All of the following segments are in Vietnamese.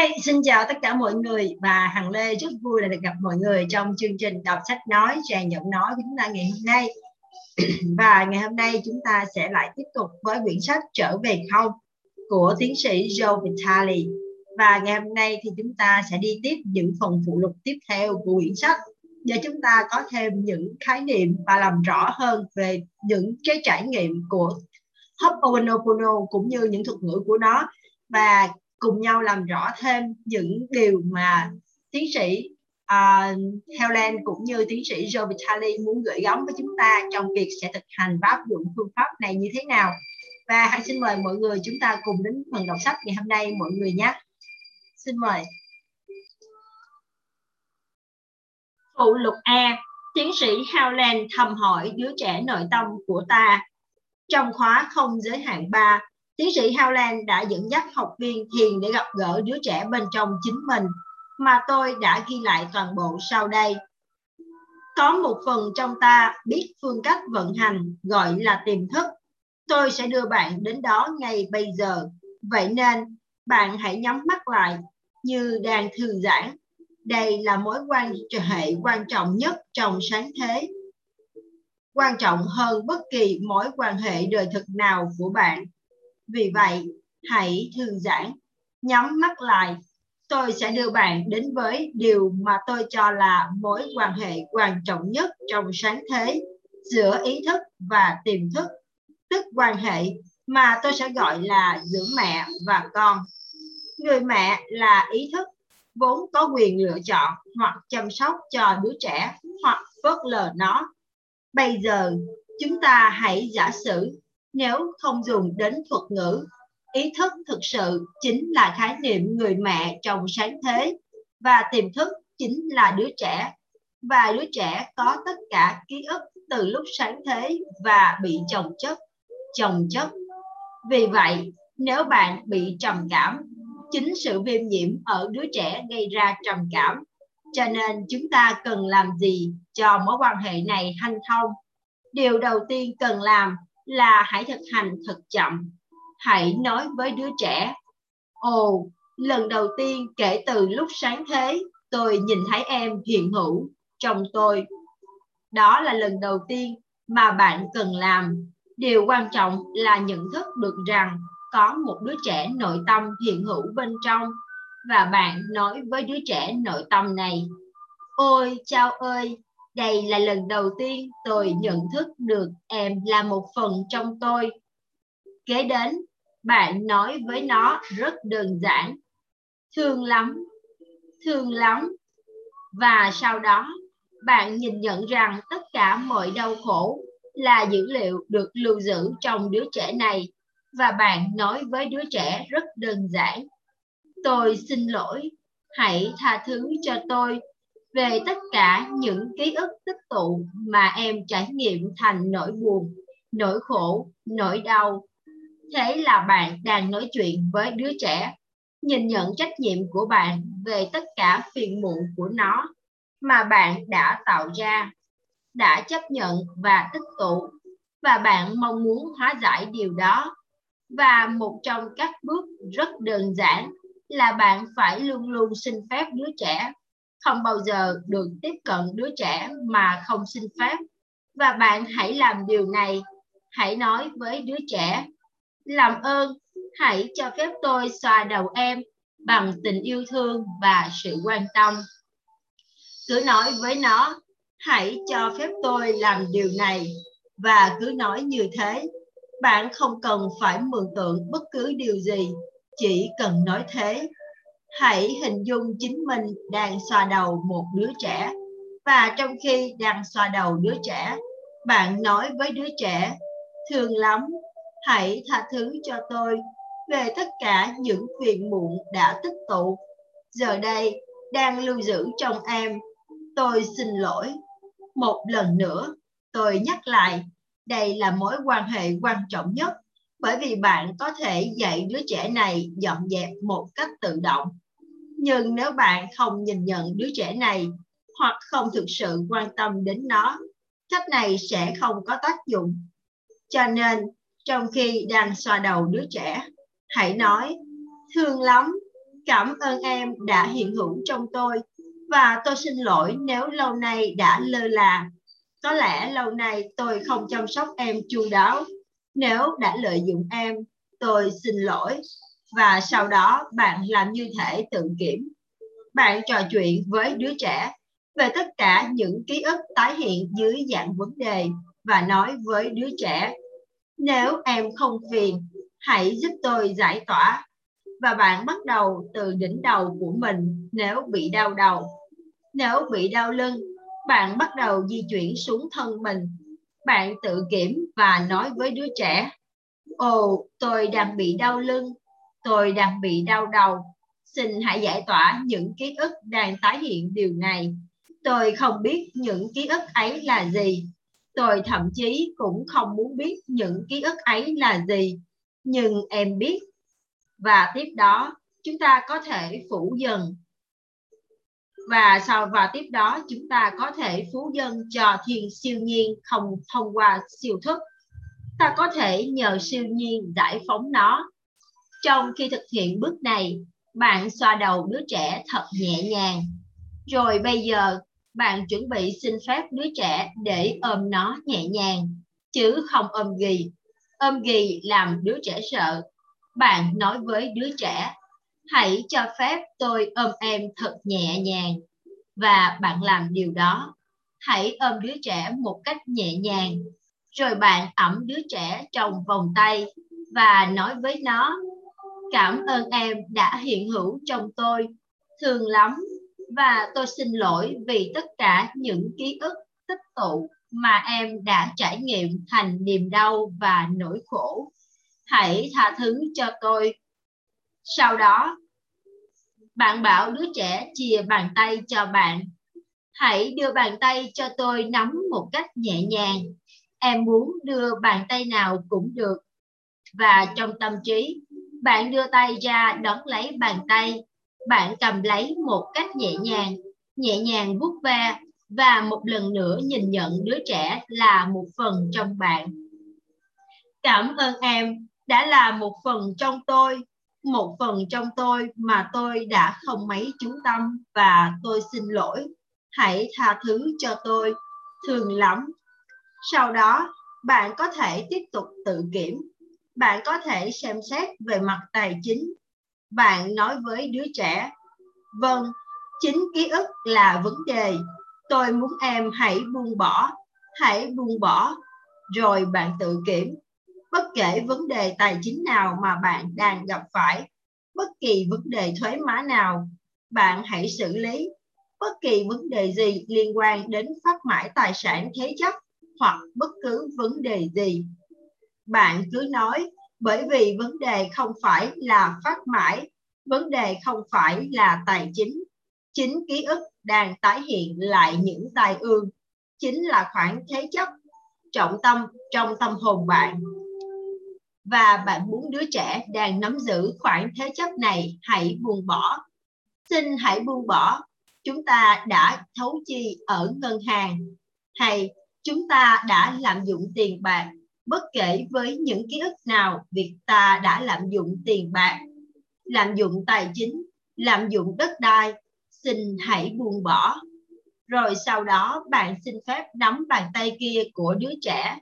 Hey, xin chào tất cả mọi người và Hằng Lê rất vui là được gặp mọi người trong chương trình đọc sách nói trà nhận nói của chúng ta ngày hôm nay. Và ngày hôm nay chúng ta sẽ lại tiếp tục với quyển sách Trở về không của tiến sĩ Joe Vitale. Và ngày hôm nay thì chúng ta sẽ đi tiếp những phần phụ lục tiếp theo của quyển sách để chúng ta có thêm những khái niệm và làm rõ hơn về những cái trải nghiệm của Ho'oponopono cũng như những thuật ngữ của nó, và cùng nhau làm rõ thêm những điều mà tiến sĩ Hew Len cũng như tiến sĩ Joe Vitale muốn gửi gắm với chúng ta trong việc sẽ thực hành và áp dụng phương pháp này như thế nào. Và hãy xin mời mọi người chúng ta cùng đến phần đọc sách ngày hôm nay mọi người nhé. Xin mời. Phụ lục A, tiến sĩ Hew Len thăm hỏi đứa trẻ nội tâm của ta. Trong khóa không giới hạn 3, tiến sĩ Hew Len đã dẫn dắt học viên thiền để gặp gỡ đứa trẻ bên trong chính mình, mà tôi đã ghi lại toàn bộ sau đây. Có một phần trong ta biết phương cách vận hành gọi là tiềm thức. Tôi sẽ đưa bạn đến đó ngay bây giờ. Vậy nên, bạn hãy nhắm mắt lại như đang thư giãn. Đây là mối quan hệ quan trọng nhất trong sáng thế. Quan trọng hơn bất kỳ mối quan hệ đời thực nào của bạn. Vì vậy, hãy thư giãn, nhắm mắt lại. Tôi sẽ đưa bạn đến với điều mà tôi cho là mối quan hệ quan trọng nhất trong sáng thế, giữa ý thức và tiềm thức, tức quan hệ mà tôi sẽ gọi là giữa mẹ và con. Người mẹ là ý thức, vốn có quyền lựa chọn hoặc chăm sóc cho đứa trẻ hoặc phớt lờ nó. Bây giờ, chúng ta hãy giả sử, nếu không dùng đến thuật ngữ, ý thức thực sự chính là khái niệm người mẹ trong sáng thế, và tiềm thức chính là đứa trẻ. Và đứa trẻ có tất cả ký ức từ lúc sáng thế và bị chồng chất. Vì vậy, nếu bạn bị trầm cảm, chính sự viêm nhiễm ở đứa trẻ gây ra trầm cảm. Cho nên chúng ta cần làm gì cho mối quan hệ này hanh thông? Điều đầu tiên cần làm là hãy thực hành thật chậm. Hãy nói với đứa trẻ: Ồ, lần đầu tiên kể từ lúc sáng thế, tôi nhìn thấy em hiện hữu trong tôi. Đó là lần đầu tiên mà bạn cần làm. Điều quan trọng là nhận thức được rằng có một đứa trẻ nội tâm hiện hữu bên trong, và bạn nói với đứa trẻ nội tâm này: Ôi chao ơi, đây là lần đầu tiên tôi nhận thức được em là một phần trong tôi. Kế đến, bạn nói với nó rất đơn giản: Thương lắm. Và sau đó, bạn nhìn nhận rằng tất cả mọi đau khổ là dữ liệu được lưu giữ trong đứa trẻ này. Và bạn nói với đứa trẻ rất đơn giản: Tôi xin lỗi, hãy tha thứ cho tôi về tất cả những ký ức tích tụ mà em trải nghiệm thành nỗi buồn, nỗi khổ, nỗi đau. Thế là bạn đang nói chuyện với đứa trẻ, nhìn nhận trách nhiệm của bạn về tất cả phiền muộn của nó mà bạn đã tạo ra, đã chấp nhận và tích tụ, và bạn mong muốn hóa giải điều đó. Và một trong các bước rất đơn giản là bạn phải luôn luôn xin phép đứa trẻ, không bao giờ được tiếp cận đứa trẻ mà không xin phép. Và bạn hãy làm điều này, hãy nói với đứa trẻ: Làm ơn, hãy cho phép tôi xoa đầu em bằng tình yêu thương và sự quan tâm. Cứ nói với nó: Hãy cho phép tôi làm điều này. Và cứ nói như thế, bạn không cần phải mường tượng bất cứ điều gì, chỉ cần nói thế. Hãy hình dung chính mình đang xoa đầu một đứa trẻ, và trong khi đang xoa đầu đứa trẻ, bạn nói với đứa trẻ: Thương lắm, hãy tha thứ cho tôi về tất cả những phiền muộn đã tích tụ, giờ đây đang lưu giữ trong em. Tôi xin lỗi. Một lần nữa, tôi nhắc lại, đây là mối quan hệ quan trọng nhất, bởi vì bạn có thể dạy đứa trẻ này dọn dẹp một cách tự động. Nhưng nếu bạn không nhìn nhận đứa trẻ này hoặc không thực sự quan tâm đến nó, cách này sẽ không có tác dụng. Cho nên, trong khi đang xoa đầu đứa trẻ, hãy nói: Thương lắm, Cảm ơn em đã hiện hữu trong tôi, và tôi xin lỗi nếu lâu nay đã lơ là. Có lẽ lâu nay tôi không chăm sóc em chu đáo. Nếu đã lợi dụng em, tôi xin lỗi. Và sau đó bạn làm như thể tự kiểm. Bạn trò chuyện với đứa trẻ về tất cả những ký ức tái hiện dưới dạng vấn đề và nói với đứa trẻ: nếu em không phiền, hãy giúp tôi giải tỏa. Và bạn bắt đầu từ đỉnh đầu của mình nếu bị đau đầu. Nếu bị đau lưng, bạn bắt đầu di chuyển xuống thân mình. Bạn tự kiểm và nói với đứa trẻ: ồ, tôi đang bị đau lưng, tôi đang bị đau đầu. Xin hãy giải tỏa những ký ức đang tái hiện điều này. Tôi không biết những ký ức ấy là gì. Tôi thậm chí cũng không muốn biết những ký ức ấy là gì. Nhưng em biết. Và tiếp đó chúng ta có thể phủ dần. Và tiếp đó chúng ta có thể phủ dần cho thiên siêu nhiên không thông qua siêu thức. Ta có thể nhờ siêu nhiên giải phóng nó. Trong khi thực hiện bước này, bạn xoa đầu đứa trẻ thật nhẹ nhàng. Rồi bây giờ bạn chuẩn bị xin phép đứa trẻ để ôm nó nhẹ nhàng, chứ không ôm ghì. Ôm ghì làm đứa trẻ sợ. Bạn nói với đứa trẻ: hãy cho phép tôi ôm em thật nhẹ nhàng. Và bạn làm điều đó. Hãy ôm đứa trẻ một cách nhẹ nhàng. Rồi bạn ẵm đứa trẻ trong vòng tay và nói với nó: cảm ơn em đã hiện hữu trong tôi, thương lắm. Và tôi xin lỗi vì tất cả những ký ức tích tụ mà em đã trải nghiệm thành niềm đau và nỗi khổ. Hãy tha thứ cho tôi. Sau đó, bạn bảo đứa trẻ chìa bàn tay cho bạn. Hãy đưa bàn tay cho tôi nắm một cách nhẹ nhàng. Em muốn đưa bàn tay nào cũng được. Và trong tâm trí, bạn đưa tay ra đón lấy bàn tay. Bạn cầm lấy một cách nhẹ nhàng vuốt ve và một lần nữa nhìn nhận đứa trẻ là một phần trong bạn. Cảm ơn em đã là một phần trong tôi, một phần trong tôi mà tôi đã không mấy chú tâm, và tôi xin lỗi. Hãy tha thứ cho tôi, thương lắm. Sau đó, bạn có thể tiếp tục tự kiểm. Bạn có thể xem xét về mặt tài chính. Bạn nói với đứa trẻ: vâng, chính ký ức là vấn đề. Tôi muốn em hãy buông bỏ, hãy buông bỏ. Rồi bạn tự kiểm. Bất kể vấn đề tài chính nào mà bạn đang gặp phải, bất kỳ vấn đề thuế má nào, bạn hãy xử lý. Bất kỳ vấn đề gì liên quan đến phát mãi tài sản thế chấp hoặc bất cứ vấn đề gì. Bạn cứ nói, bởi vì vấn đề không phải là phát mãi, vấn đề không phải là tài chính. Chính ký ức đang tái hiện lại những tai ương, chính là khoản thế chấp trọng tâm trong tâm hồn bạn. Và bạn muốn đứa trẻ đang nắm giữ khoản thế chấp này hãy buông bỏ. Xin hãy buông bỏ. Chúng ta đã thấu chi ở ngân hàng, hay chúng ta đã lạm dụng tiền bạc, bất kể với những ký ức nào việc ta đã lạm dụng tiền bạc, lạm dụng tài chính, lạm dụng đất đai. Xin hãy buông bỏ. Rồi sau đó bạn xin phép nắm bàn tay kia của đứa trẻ.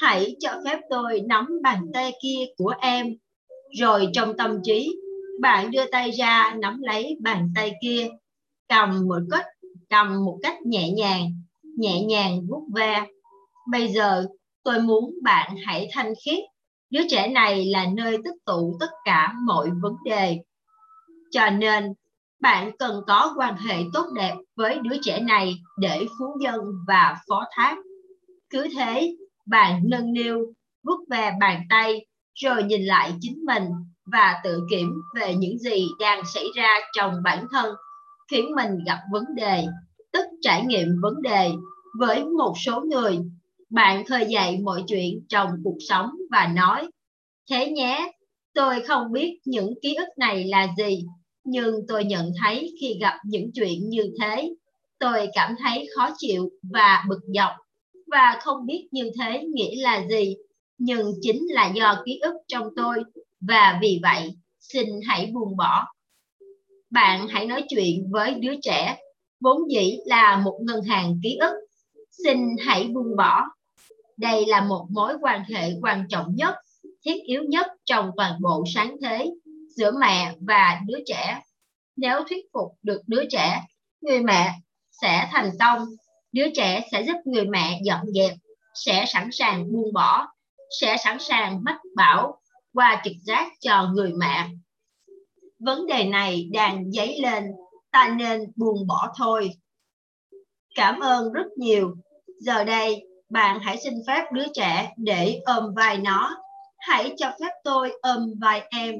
Hãy cho phép tôi nắm bàn tay kia của em. Rồi trong tâm trí, bạn đưa tay ra nắm lấy bàn tay kia. Cầm một cách nhẹ nhàng vuốt ve. Bây giờ tôi muốn bạn hãy thanh khiết. Đứa trẻ này là nơi tích tụ tất cả mọi vấn đề. Cho nên, bạn cần có quan hệ tốt đẹp với đứa trẻ này để phú dân và phó thác. Cứ thế, bạn nâng niu, vuốt về bàn tay, rồi nhìn lại chính mình và tự kiểm về những gì đang xảy ra trong bản thân, khiến mình gặp vấn đề, tức trải nghiệm vấn đề. Với một số người, bạn khơi dậy mọi chuyện trong cuộc sống và nói: thế nhé, tôi không biết những ký ức này là gì, nhưng tôi nhận thấy khi gặp những chuyện như thế, tôi cảm thấy khó chịu và bực dọc. Và không biết như thế nghĩa là gì, nhưng chính là do ký ức trong tôi, và vì vậy, xin hãy buông bỏ. Bạn hãy nói chuyện với đứa trẻ, vốn dĩ là một ngân hàng ký ức. Xin hãy buông bỏ. Đây là một mối quan hệ quan trọng nhất, thiết yếu nhất trong toàn bộ sáng thế giữa mẹ và đứa trẻ. Nếu thuyết phục được đứa trẻ, người mẹ sẽ thành công. Đứa trẻ sẽ giúp người mẹ dọn dẹp, sẽ sẵn sàng buông bỏ, sẽ sẵn sàng mách bảo qua trực giác cho người mẹ. Vấn đề này đang dấy lên, ta nên buông bỏ thôi. Cảm ơn rất nhiều. Giờ đây, bạn hãy xin phép đứa trẻ để ôm vai nó. Hãy cho phép tôi ôm vai em.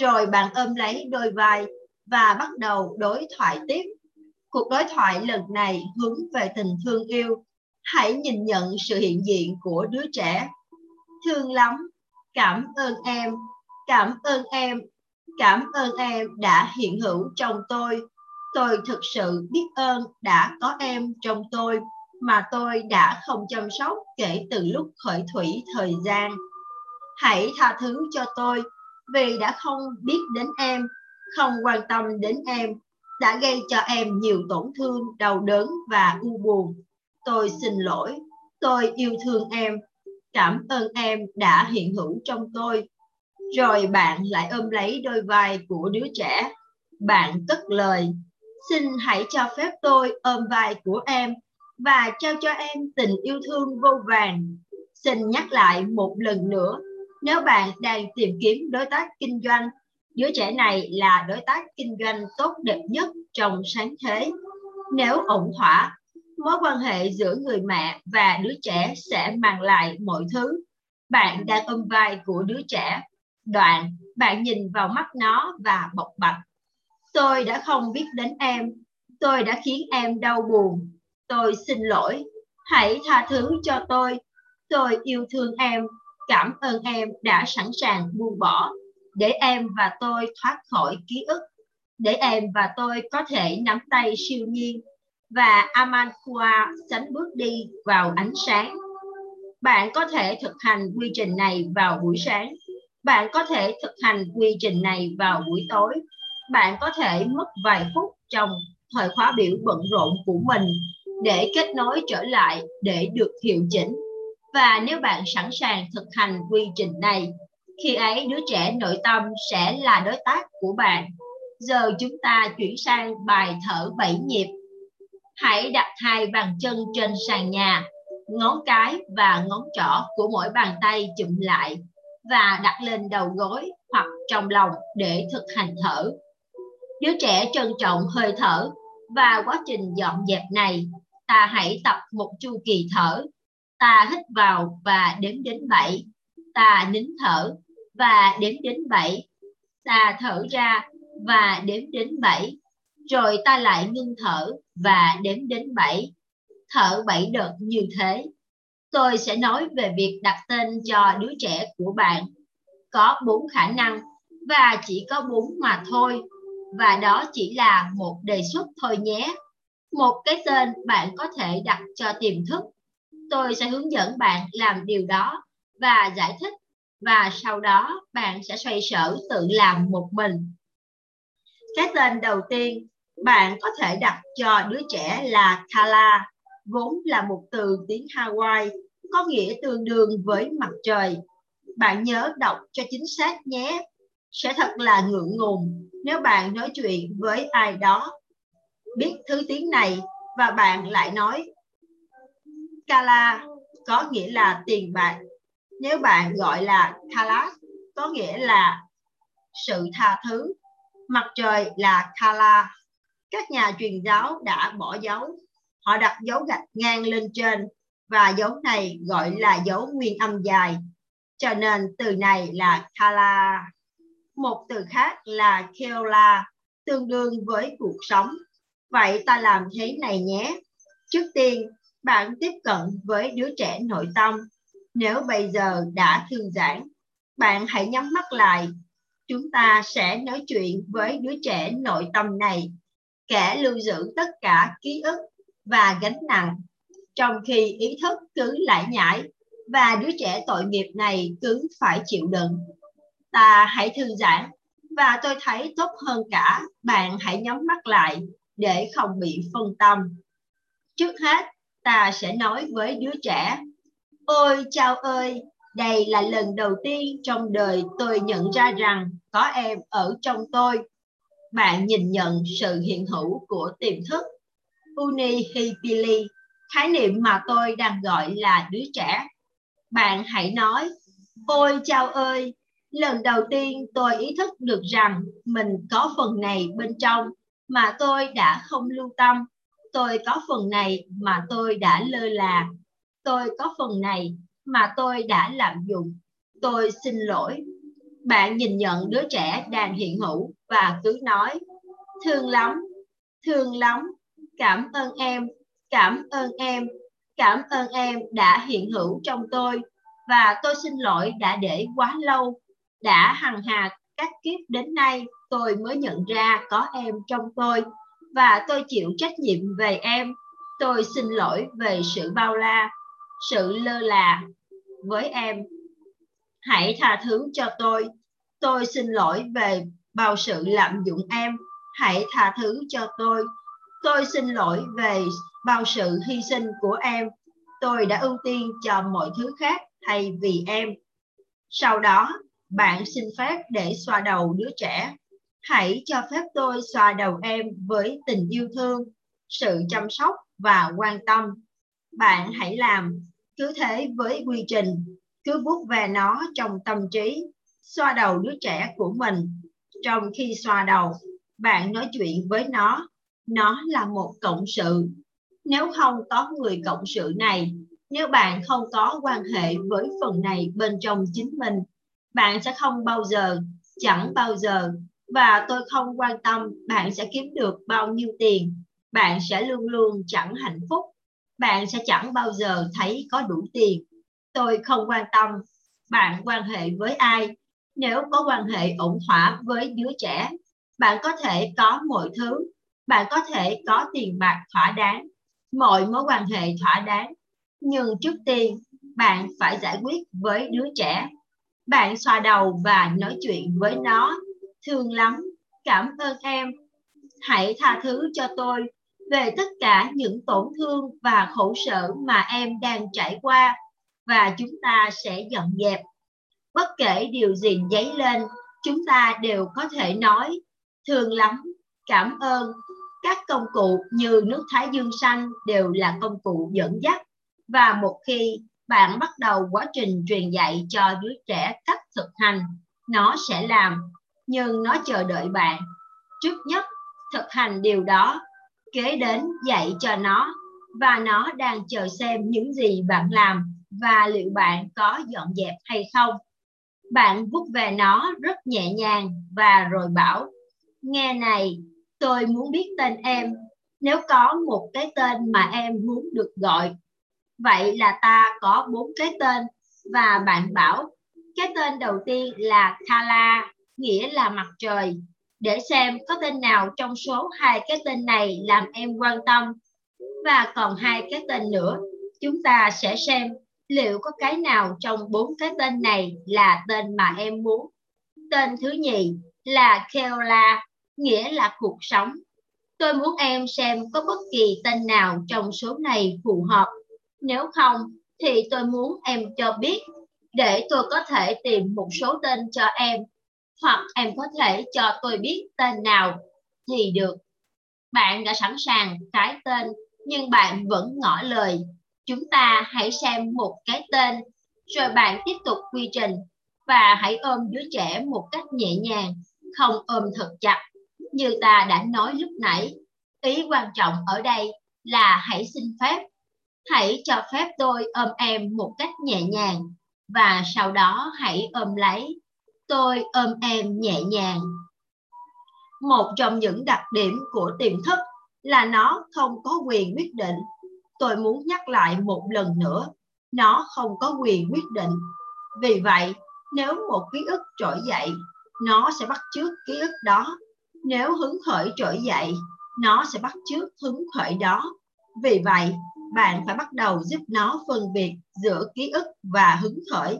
Rồi bạn ôm lấy đôi vai và bắt đầu đối thoại tiếp. Cuộc đối thoại lần này hướng về tình thương yêu. Hãy nhìn nhận sự hiện diện của đứa trẻ. Thương lắm. Cảm ơn em. Cảm ơn em. Cảm ơn em đã hiện hữu trong tôi. Tôi thực sự biết ơn đã có em trong tôi mà tôi đã không chăm sóc kể từ lúc khởi thủy thời gian. Hãy tha thứ cho tôi vì đã không biết đến em, không quan tâm đến em, đã gây cho em nhiều tổn thương, đau đớn và u buồn. Tôi xin lỗi, tôi yêu thương em. Cảm ơn em đã hiện hữu trong tôi. Rồi bạn lại ôm lấy đôi vai của đứa trẻ. Bạn cất lời, xin hãy cho phép tôi ôm vai của em và trao cho em tình yêu thương vô vàn. Xin nhắc lại một lần nữa, nếu bạn đang tìm kiếm đối tác kinh doanh, đứa trẻ này là đối tác kinh doanh tốt đẹp nhất trong sáng thế. Nếu ổn thỏa, mối quan hệ giữa người mẹ và đứa trẻ sẽ mang lại mọi thứ. Bạn đang ôm vai của đứa trẻ. Đoạn, bạn nhìn vào mắt nó và bộc bạch. Tôi đã không biết đến em. Tôi đã khiến em đau buồn. Tôi xin lỗi. Hãy tha thứ cho tôi. Tôi yêu thương em. Cảm ơn em đã sẵn sàng buông bỏ. Để em và tôi thoát khỏi ký ức. Để em và tôi có thể nắm tay siêu nhiên. Và Aumakua sánh bước đi vào ánh sáng. Bạn có thể thực hành quy trình này vào buổi sáng. Bạn có thể thực hành quy trình này vào buổi tối. Bạn có thể mất vài phút trong thời khóa biểu bận rộn của mình để kết nối trở lại để được hiệu chỉnh. Và nếu bạn sẵn sàng thực hành quy trình này, khi ấy đứa trẻ nội tâm sẽ là đối tác của bạn. Giờ chúng ta chuyển sang bài thở 7 nhịp. Hãy đặt hai bàn chân trên sàn nhà, ngón cái và ngón trỏ của mỗi bàn tay chụm lại và đặt lên đầu gối hoặc trong lòng để thực hành thở. Đứa trẻ trân trọng hơi thở và quá trình dọn dẹp này, ta hãy tập một chu kỳ thở. Ta hít vào và đếm đến 7. Ta nín thở và đếm đến 7. Ta thở ra và đếm đến 7. Rồi ta lại ngưng thở và đếm đến 7. Thở 7 đợt như thế. Tôi sẽ nói về việc đặt tên cho đứa trẻ của bạn. Có 4 khả năng và chỉ có 4 mà thôi. Và đó chỉ là một đề xuất thôi nhé. Một cái tên bạn có thể đặt cho tiềm thức. Tôi sẽ hướng dẫn bạn làm điều đó và giải thích. Và sau đó bạn sẽ xoay sở tự làm một mình. Cái tên đầu tiên bạn có thể đặt cho đứa trẻ là Kala, vốn là một từ tiếng Hawaii, có nghĩa tương đương với mặt trời. Bạn nhớ đọc cho chính xác nhé. Sẽ thật là ngượng ngùng nếu bạn nói chuyện với ai đó biết thứ tiếng này và bạn lại nói Kala, có nghĩa là tiền bạc. Nếu bạn gọi là Kala, có nghĩa là sự tha thứ. Mặt trời là Kala. Các nhà truyền giáo đã bỏ dấu. Họ đặt dấu gạch ngang lên trên và dấu này gọi là dấu nguyên âm dài. Cho nên từ này là Kala. Một từ khác là Keola, tương đương với cuộc sống. Vậy ta làm thế này nhé. Trước tiên, bạn tiếp cận với đứa trẻ nội tâm. Nếu bây giờ đã thư giãn, bạn hãy nhắm mắt lại. Chúng ta sẽ nói chuyện với đứa trẻ nội tâm này, kẻ lưu giữ tất cả ký ức và gánh nặng, trong khi ý thức cứ lải nhải và đứa trẻ tội nghiệp này cứ phải chịu đựng. Ta hãy thư giãn và tôi thấy tốt hơn cả, bạn hãy nhắm mắt lại để không bị phân tâm. Trước hết, ta sẽ nói với đứa trẻ: Ôi chao ơi, đây là lần đầu tiên trong đời tôi nhận ra rằng có em ở trong tôi. Bạn nhìn nhận sự hiện hữu của tiềm thức Unihipili, khái niệm mà tôi đang gọi là đứa trẻ. Bạn hãy nói: Ôi chao ơi, lần đầu tiên tôi ý thức được rằng mình có phần này bên trong mà tôi đã không lưu tâm. Tôi có phần này mà tôi đã lơ là. Tôi có phần này mà tôi đã lạm dụng. Tôi xin lỗi. Bạn nhìn nhận đứa trẻ đang hiện hữu và cứ nói: thương lắm, cảm ơn em, cảm ơn em, cảm ơn em đã hiện hữu trong tôi, và tôi xin lỗi đã để quá lâu, đã hằng hà các kiếp đến nay tôi mới nhận ra có em trong tôi, và tôi chịu trách nhiệm về em. Tôi xin lỗi về sự bao la, sự lơ là với em. Hãy tha thứ cho tôi xin lỗi về bao sự lạm dụng em. Hãy tha thứ cho tôi xin lỗi về bao sự hy sinh của em. Tôi đã ưu tiên cho mọi thứ khác thay vì em. Sau đó, bạn xin phép để xoa đầu đứa trẻ. Hãy cho phép tôi xoa đầu em với tình yêu thương, sự chăm sóc và quan tâm. Bạn hãy làm cứ thế với quy trình, cứ vuốt ve nó trong tâm trí. Xoa đầu đứa trẻ của mình. Trong khi xoa đầu, bạn nói chuyện với nó. Nó là một cộng sự. Nếu không có người cộng sự này, nếu bạn không có quan hệ với phần này bên trong chính mình, bạn sẽ không bao giờ, chẳng bao giờ, và tôi không quan tâm bạn sẽ kiếm được bao nhiêu tiền, bạn sẽ luôn luôn chẳng hạnh phúc, bạn sẽ chẳng bao giờ thấy có đủ tiền. Tôi không quan tâm bạn quan hệ với ai. Nếu có quan hệ ổn thỏa với đứa trẻ, bạn có thể có mọi thứ, bạn có thể có tiền bạc thỏa đáng, mọi mối quan hệ thỏa đáng. Nhưng trước tiên, bạn phải giải quyết với đứa trẻ. Bạn xoa đầu và nói chuyện với nó: thương lắm, cảm ơn em. Hãy tha thứ cho tôi về tất cả những tổn thương và khổ sở mà em đang trải qua, và chúng ta sẽ dọn dẹp. Bất kể điều gì dấy lên, chúng ta đều có thể nói thương lắm, cảm ơn. Các công cụ như nước Thái Dương xanh đều là công cụ dẫn dắt. Và một khi bạn bắt đầu quá trình truyền dạy cho đứa trẻ cách thực hành, nó sẽ làm, nhưng nó chờ đợi bạn. Trước nhất, thực hành điều đó, kế đến dạy cho nó, và nó đang chờ xem những gì bạn làm và liệu bạn có dọn dẹp hay không. Bạn vuốt về nó rất nhẹ nhàng và rồi bảo: nghe này, tôi muốn biết tên em, nếu có một cái tên mà em muốn được gọi. Vậy là ta có 4 cái tên, và bạn bảo cái tên đầu tiên là Kala, nghĩa là mặt trời. Để xem có tên nào trong số 2 cái tên này làm em quan tâm, và còn 2 cái tên nữa, chúng ta sẽ xem liệu có cái nào trong 4 cái tên này là tên mà em muốn. Tên thứ nhì là Keola, nghĩa là cuộc sống. Tôi muốn em xem có bất kỳ tên nào trong số này phù hợp. Nếu không, thì tôi muốn em cho biết để tôi có thể tìm một số tên cho em, hoặc em có thể cho tôi biết tên nào thì được. Bạn đã sẵn sàng cái tên, nhưng bạn vẫn ngỏ lời. Chúng ta hãy xem một cái tên, rồi bạn tiếp tục quy trình, và hãy ôm đứa trẻ một cách nhẹ nhàng, không ôm thật chặt. Như ta đã nói lúc nãy, ý quan trọng ở đây là hãy xin phép. Hãy cho phép tôi ôm em một cách nhẹ nhàng, và sau đó hãy ôm lấy. Tôi ôm em nhẹ nhàng. Một trong những đặc điểm của tiềm thức là nó không có quyền quyết định. Tôi muốn nhắc lại một lần nữa, nó không có quyền quyết định. Vì vậy, nếu một ký ức trỗi dậy, nó sẽ bắt chước ký ức đó. Nếu hứng khởi trỗi dậy, nó sẽ bắt chước hứng khởi đó. Vì vậy, bạn phải bắt đầu giúp nó phân biệt giữa ký ức và hứng khởi.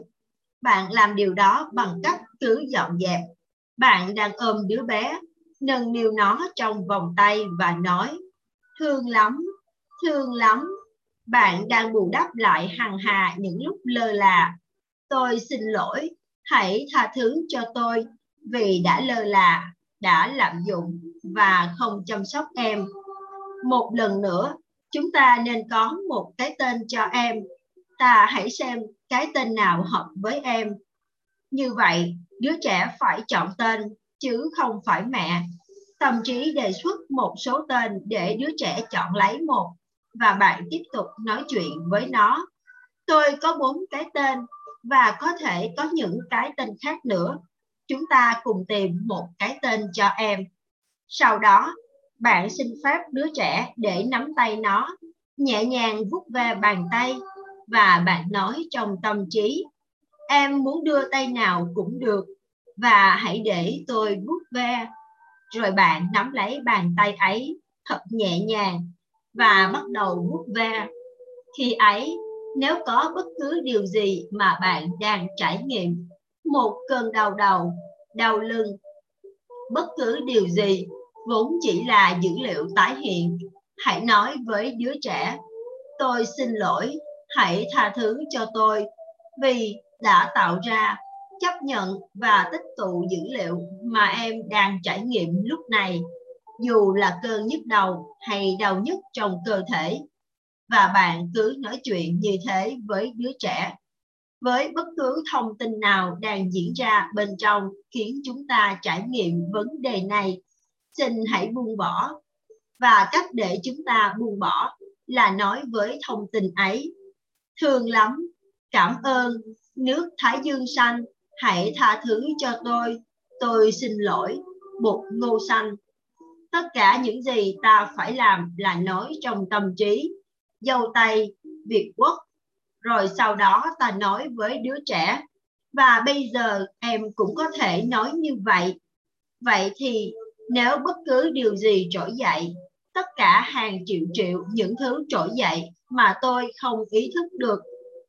Bạn làm điều đó bằng cách cứ dọn dẹp. Bạn đang ôm đứa bé, nâng niu nó trong vòng tay và nói: thương lắm, thương lắm. Bạn đang bù đắp lại hằng hà những lúc lơ là. Tôi xin lỗi, hãy tha thứ cho tôi vì đã lơ là, đã lạm dụng và không chăm sóc em. Một lần nữa, chúng ta nên có một cái tên cho em. Ta hãy xem cái tên nào hợp với em. Như vậy, đứa trẻ phải chọn tên chứ không phải mẹ. Tâm trí đề xuất một số tên để đứa trẻ chọn lấy một, và bạn tiếp tục nói chuyện với nó. Tôi có 4 cái tên và có thể có những cái tên khác nữa. Chúng ta cùng tìm một cái tên cho em. Sau đó, bạn xin phép đứa trẻ để nắm tay nó, nhẹ nhàng vuốt ve bàn tay, và bạn nói trong tâm trí: em muốn đưa tay nào cũng được, và hãy để tôi vuốt ve. Rồi bạn nắm lấy bàn tay ấy thật nhẹ nhàng và bắt đầu vuốt ve. Khi ấy, nếu có bất cứ điều gì mà bạn đang trải nghiệm, một cơn đau đầu, đau lưng, bất cứ điều gì vốn chỉ là dữ liệu tái hiện, hãy nói với đứa trẻ: tôi xin lỗi, hãy tha thứ cho tôi vì đã tạo ra, chấp nhận và tích tụ dữ liệu mà em đang trải nghiệm lúc này, dù là cơn nhức đầu hay đau nhức trong cơ thể. Và bạn cứ nói chuyện như thế với đứa trẻ, với bất cứ thông tin nào đang diễn ra bên trong khiến chúng ta trải nghiệm vấn đề này. Xin hãy buông bỏ. Và cách để chúng ta buông bỏ là nói với thông tin ấy: thương lắm, cảm ơn, nước Thái Dương xanh, hãy tha thứ cho tôi xin lỗi, bột ngô xanh. Tất cả những gì ta phải làm là nói trong tâm trí: dâu tây, Việt Quốc. Rồi sau đó ta nói với đứa trẻ: và bây giờ em cũng có thể nói như vậy. Vậy thì nếu bất cứ điều gì trỗi dậy, tất cả hàng triệu những thứ trỗi dậy mà tôi không ý thức được,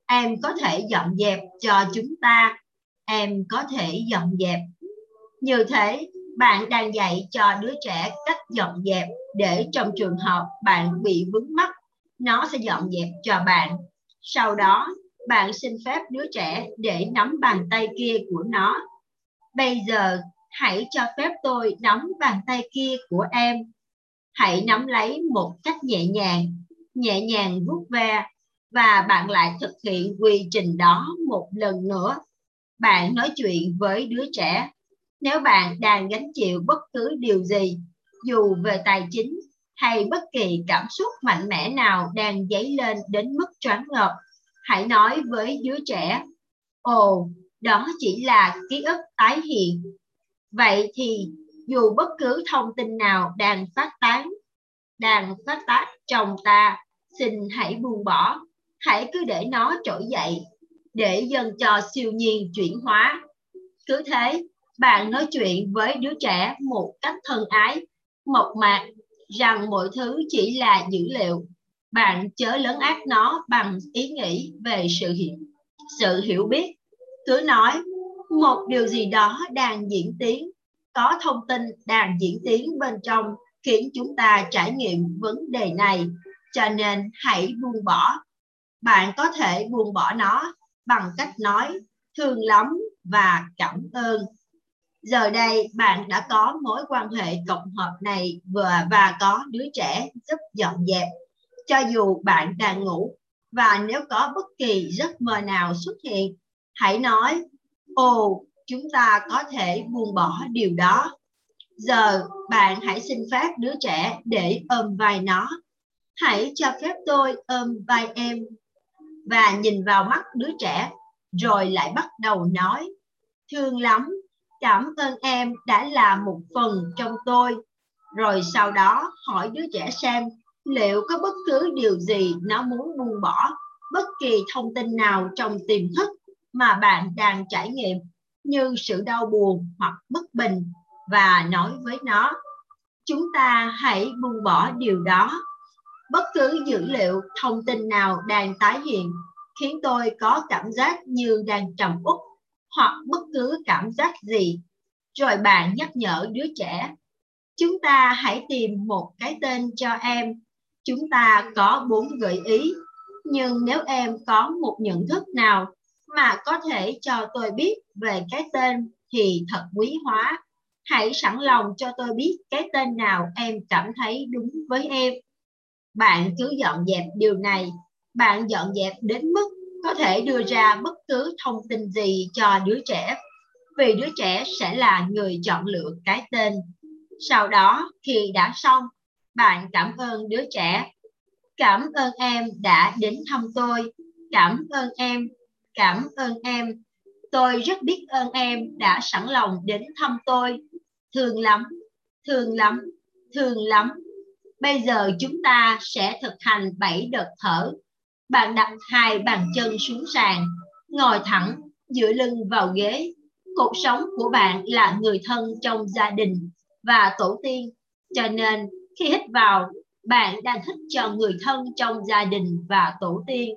em có thể dọn dẹp cho chúng ta. Em có thể dọn dẹp. Như thế, bạn đang dạy cho đứa trẻ cách dọn dẹp để trong trường hợp bạn bị vướng mắc, nó sẽ dọn dẹp cho bạn. Sau đó, bạn xin phép đứa trẻ để nắm bàn tay kia của nó. Bây giờ, hãy cho phép tôi nắm bàn tay kia của em. Hãy nắm lấy một cách nhẹ nhàng vuốt ve, và bạn lại thực hiện quy trình đó một lần nữa. Bạn nói chuyện với đứa trẻ. Nếu bạn đang gánh chịu bất cứ điều gì, dù về tài chính hay bất kỳ cảm xúc mạnh mẽ nào đang dấy lên đến mức choáng ngợp, hãy nói với đứa trẻ: ồ, đó chỉ là ký ức tái hiện. Vậy thì dù bất cứ thông tin nào đang phát tán trong ta, xin hãy buông bỏ. Hãy cứ để nó trỗi dậy, để dần cho siêu nhiên chuyển hóa. Cứ thế, bạn nói chuyện với đứa trẻ một cách thân ái, mộc mạc, rằng mọi thứ chỉ là dữ liệu. Bạn chớ lấn át nó bằng ý nghĩ về sự hiểu biết. Cứ nói: một điều gì đó đang diễn tiến, có thông tin đang diễn tiến bên trong khiến chúng ta trải nghiệm vấn đề này, cho nên hãy buông bỏ. Bạn có thể buông bỏ nó bằng cách nói: thương lắm và cảm ơn. Giờ đây, bạn đã có mối quan hệ cộng hợp này và có đứa trẻ giúp dọn dẹp, cho dù bạn đang ngủ. Và nếu có bất kỳ giấc mơ nào xuất hiện, hãy nói: ồ, chúng ta có thể buông bỏ điều đó. Giờ, bạn hãy xin phép đứa trẻ để ôm vai nó. Hãy cho phép tôi ôm vai em. Và nhìn vào mắt đứa trẻ, rồi lại bắt đầu nói: thương lắm, cảm ơn em đã là một phần trong tôi. Rồi sau đó hỏi đứa trẻ xem liệu có bất cứ điều gì nó muốn buông bỏ, bất kỳ thông tin nào trong tiềm thức mà bạn đang trải nghiệm, như sự đau buồn hoặc bất bình, và nói với nó: chúng ta hãy buông bỏ điều đó. Bất cứ dữ liệu, thông tin nào đang tái hiện khiến tôi có cảm giác như đang trầm uất, hoặc bất cứ cảm giác gì, rồi bạn nhắc nhở đứa trẻ. Chúng ta hãy tìm một cái tên cho em. Chúng ta có 4 gợi ý, nhưng nếu em có một nhận thức nào mà có thể cho tôi biết về cái tên thì thật quý hóa. Hãy sẵn lòng cho tôi biết cái tên nào em cảm thấy đúng với em. Bạn cứ dọn dẹp điều này. Bạn dọn dẹp đến mức có thể đưa ra bất cứ thông tin gì cho đứa trẻ, vì đứa trẻ sẽ là người chọn lựa cái tên. Sau đó, khi đã xong, bạn cảm ơn đứa trẻ. Cảm ơn em đã đến thăm tôi. Cảm ơn em. Cảm ơn em. Tôi rất biết ơn em đã sẵn lòng đến thăm tôi. Thương lắm, thương lắm, thương lắm. Bây giờ chúng ta sẽ thực hành 7 đợt thở. Bạn đặt 2 bàn chân xuống sàn, ngồi thẳng, dựa lưng vào ghế. Cột sống của bạn là người thân trong gia đình và tổ tiên. Cho nên khi hít vào, bạn đang hít cho người thân trong gia đình và tổ tiên.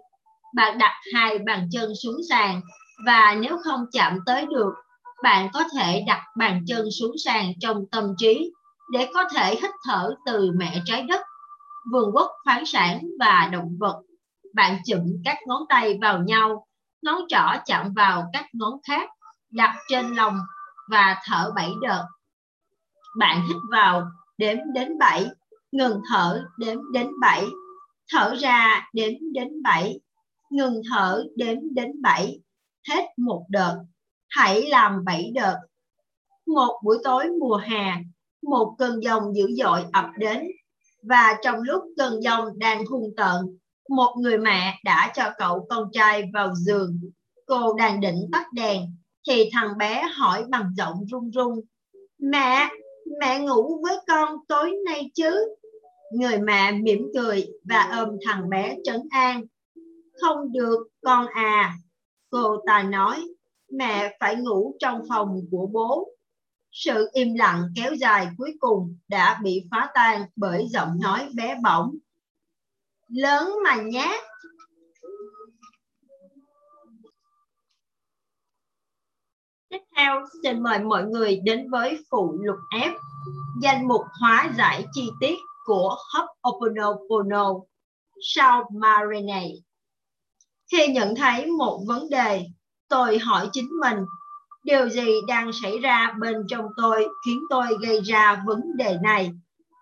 Bạn đặt 2 bàn chân xuống sàn, và nếu không chạm tới được, bạn có thể đặt bàn chân xuống sàn trong tâm trí để có thể hít thở từ mẹ trái đất, vườn quốc khoáng sản và động vật. Bạn chụm các ngón tay vào nhau, ngón trỏ chạm vào các ngón khác, đặt trên lòng và thở 7 đợt. Bạn hít vào, đếm đến 7, ngừng thở, đếm đến 7, thở ra, đếm đến 7, ngừng thở, đếm đến 7, hết một đợt. Hãy làm 7 đợt. Một buổi tối mùa hè, một cơn giông dữ dội ập đến, và trong lúc cơn giông đang hung tợn, một người mẹ đã cho cậu con trai vào giường. Cô đang định tắt đèn thì thằng bé hỏi bằng giọng run run: Mẹ ngủ với con tối nay chứ? Người mẹ mỉm cười và ôm thằng bé trấn an. Không được con à, cô ta nói, mẹ phải ngủ trong phòng của bố. Sự im lặng kéo dài cuối cùng đã bị phá tan bởi giọng nói bé bỏng: Lớn mà nhát. Tiếp theo, xin mời mọi người đến với phụ lục F, danh mục hóa giải chi tiết của Ho'oponopono, Sao Marani. Khi nhận thấy một vấn đề, tôi hỏi chính mình, điều gì đang xảy ra bên trong tôi khiến tôi gây ra vấn đề này?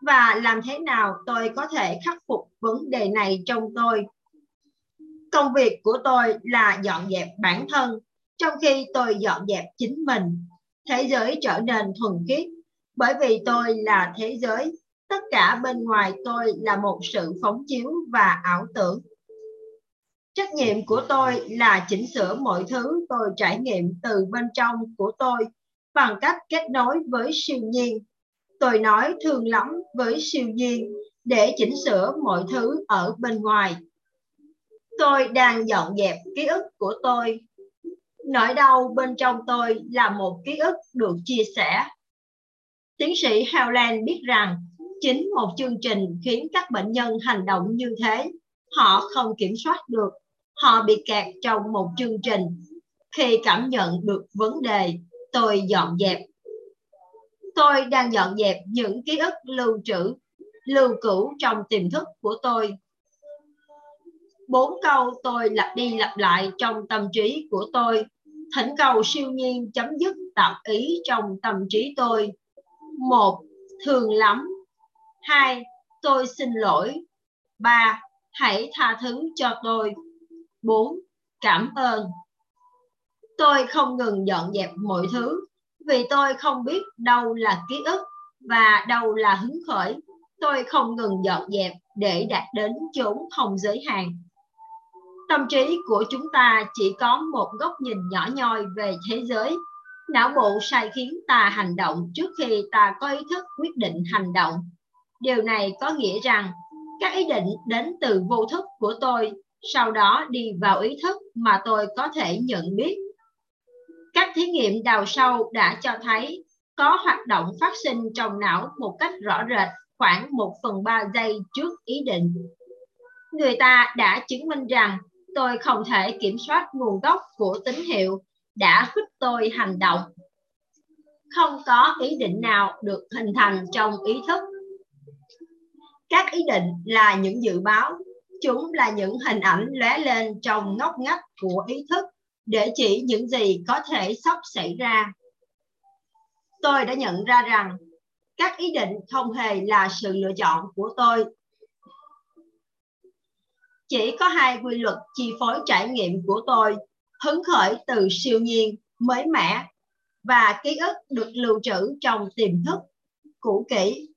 Và làm thế nào tôi có thể khắc phục vấn đề này trong tôi? Công việc của tôi là dọn dẹp bản thân, trong khi tôi dọn dẹp chính mình. Thế giới trở nên thuần khiết, bởi vì tôi là thế giới. Tất cả bên ngoài tôi là một sự phóng chiếu và ảo tưởng. Trách nhiệm của tôi là chỉnh sửa mọi thứ tôi trải nghiệm từ bên trong của tôi bằng cách kết nối với siêu nhiên. Tôi nói thương lắm với siêu nhiên để chỉnh sửa mọi thứ ở bên ngoài. Tôi đang dọn dẹp ký ức của tôi. Nỗi đau bên trong tôi là một ký ức được chia sẻ. Tiến sĩ Hew Len biết rằng chính một chương trình khiến các bệnh nhân hành động như thế. Họ không kiểm soát được. Họ bị kẹt trong một chương trình. Khi cảm nhận được vấn đề, tôi dọn dẹp. Tôi đang dọn dẹp những ký ức lưu trữ, lưu cữu trong tiềm thức của tôi. 4 câu tôi lặp đi lặp lại trong tâm trí của tôi. Thỉnh cầu siêu nhiên chấm dứt tạp ý trong tâm trí tôi. 1. Thương lắm. 2. Tôi xin lỗi. 3. Hãy tha thứ cho tôi. 4. Cảm ơn. Tôi không ngừng dọn dẹp mọi thứ, vì tôi không biết đâu là ký ức và đâu là hứng khởi. Tôi không ngừng dọn dẹp để đạt đến chốn không giới hạn. Tâm trí của chúng ta chỉ có một góc nhìn nhỏ nhoi về thế giới. Não bộ sai khiến ta hành động trước khi ta có ý thức quyết định hành động. Điều này có nghĩa rằng các ý định đến từ vô thức của tôi, sau đó đi vào ý thức mà tôi có thể nhận biết. Các thí nghiệm đào sâu đã cho thấy có hoạt động phát sinh trong não một cách rõ rệt khoảng 1/3 giây trước ý định. Người ta đã chứng minh rằng tôi không thể kiểm soát nguồn gốc của tín hiệu đã khích tôi hành động. không có ý định nào được hình thành trong ý thức. Các ý định là những dự báo, chúng là những hình ảnh lóe lên trong ngóc ngách của ý thức để chỉ những gì có thể sắp xảy ra. Tôi đã nhận ra rằng các ý định không hề là sự lựa chọn của tôi. Chỉ có hai quy luật chi phối trải nghiệm của tôi: hứng khởi từ siêu nhiên mới mẻ và ký ức được lưu trữ trong tiềm thức cũ kỹ.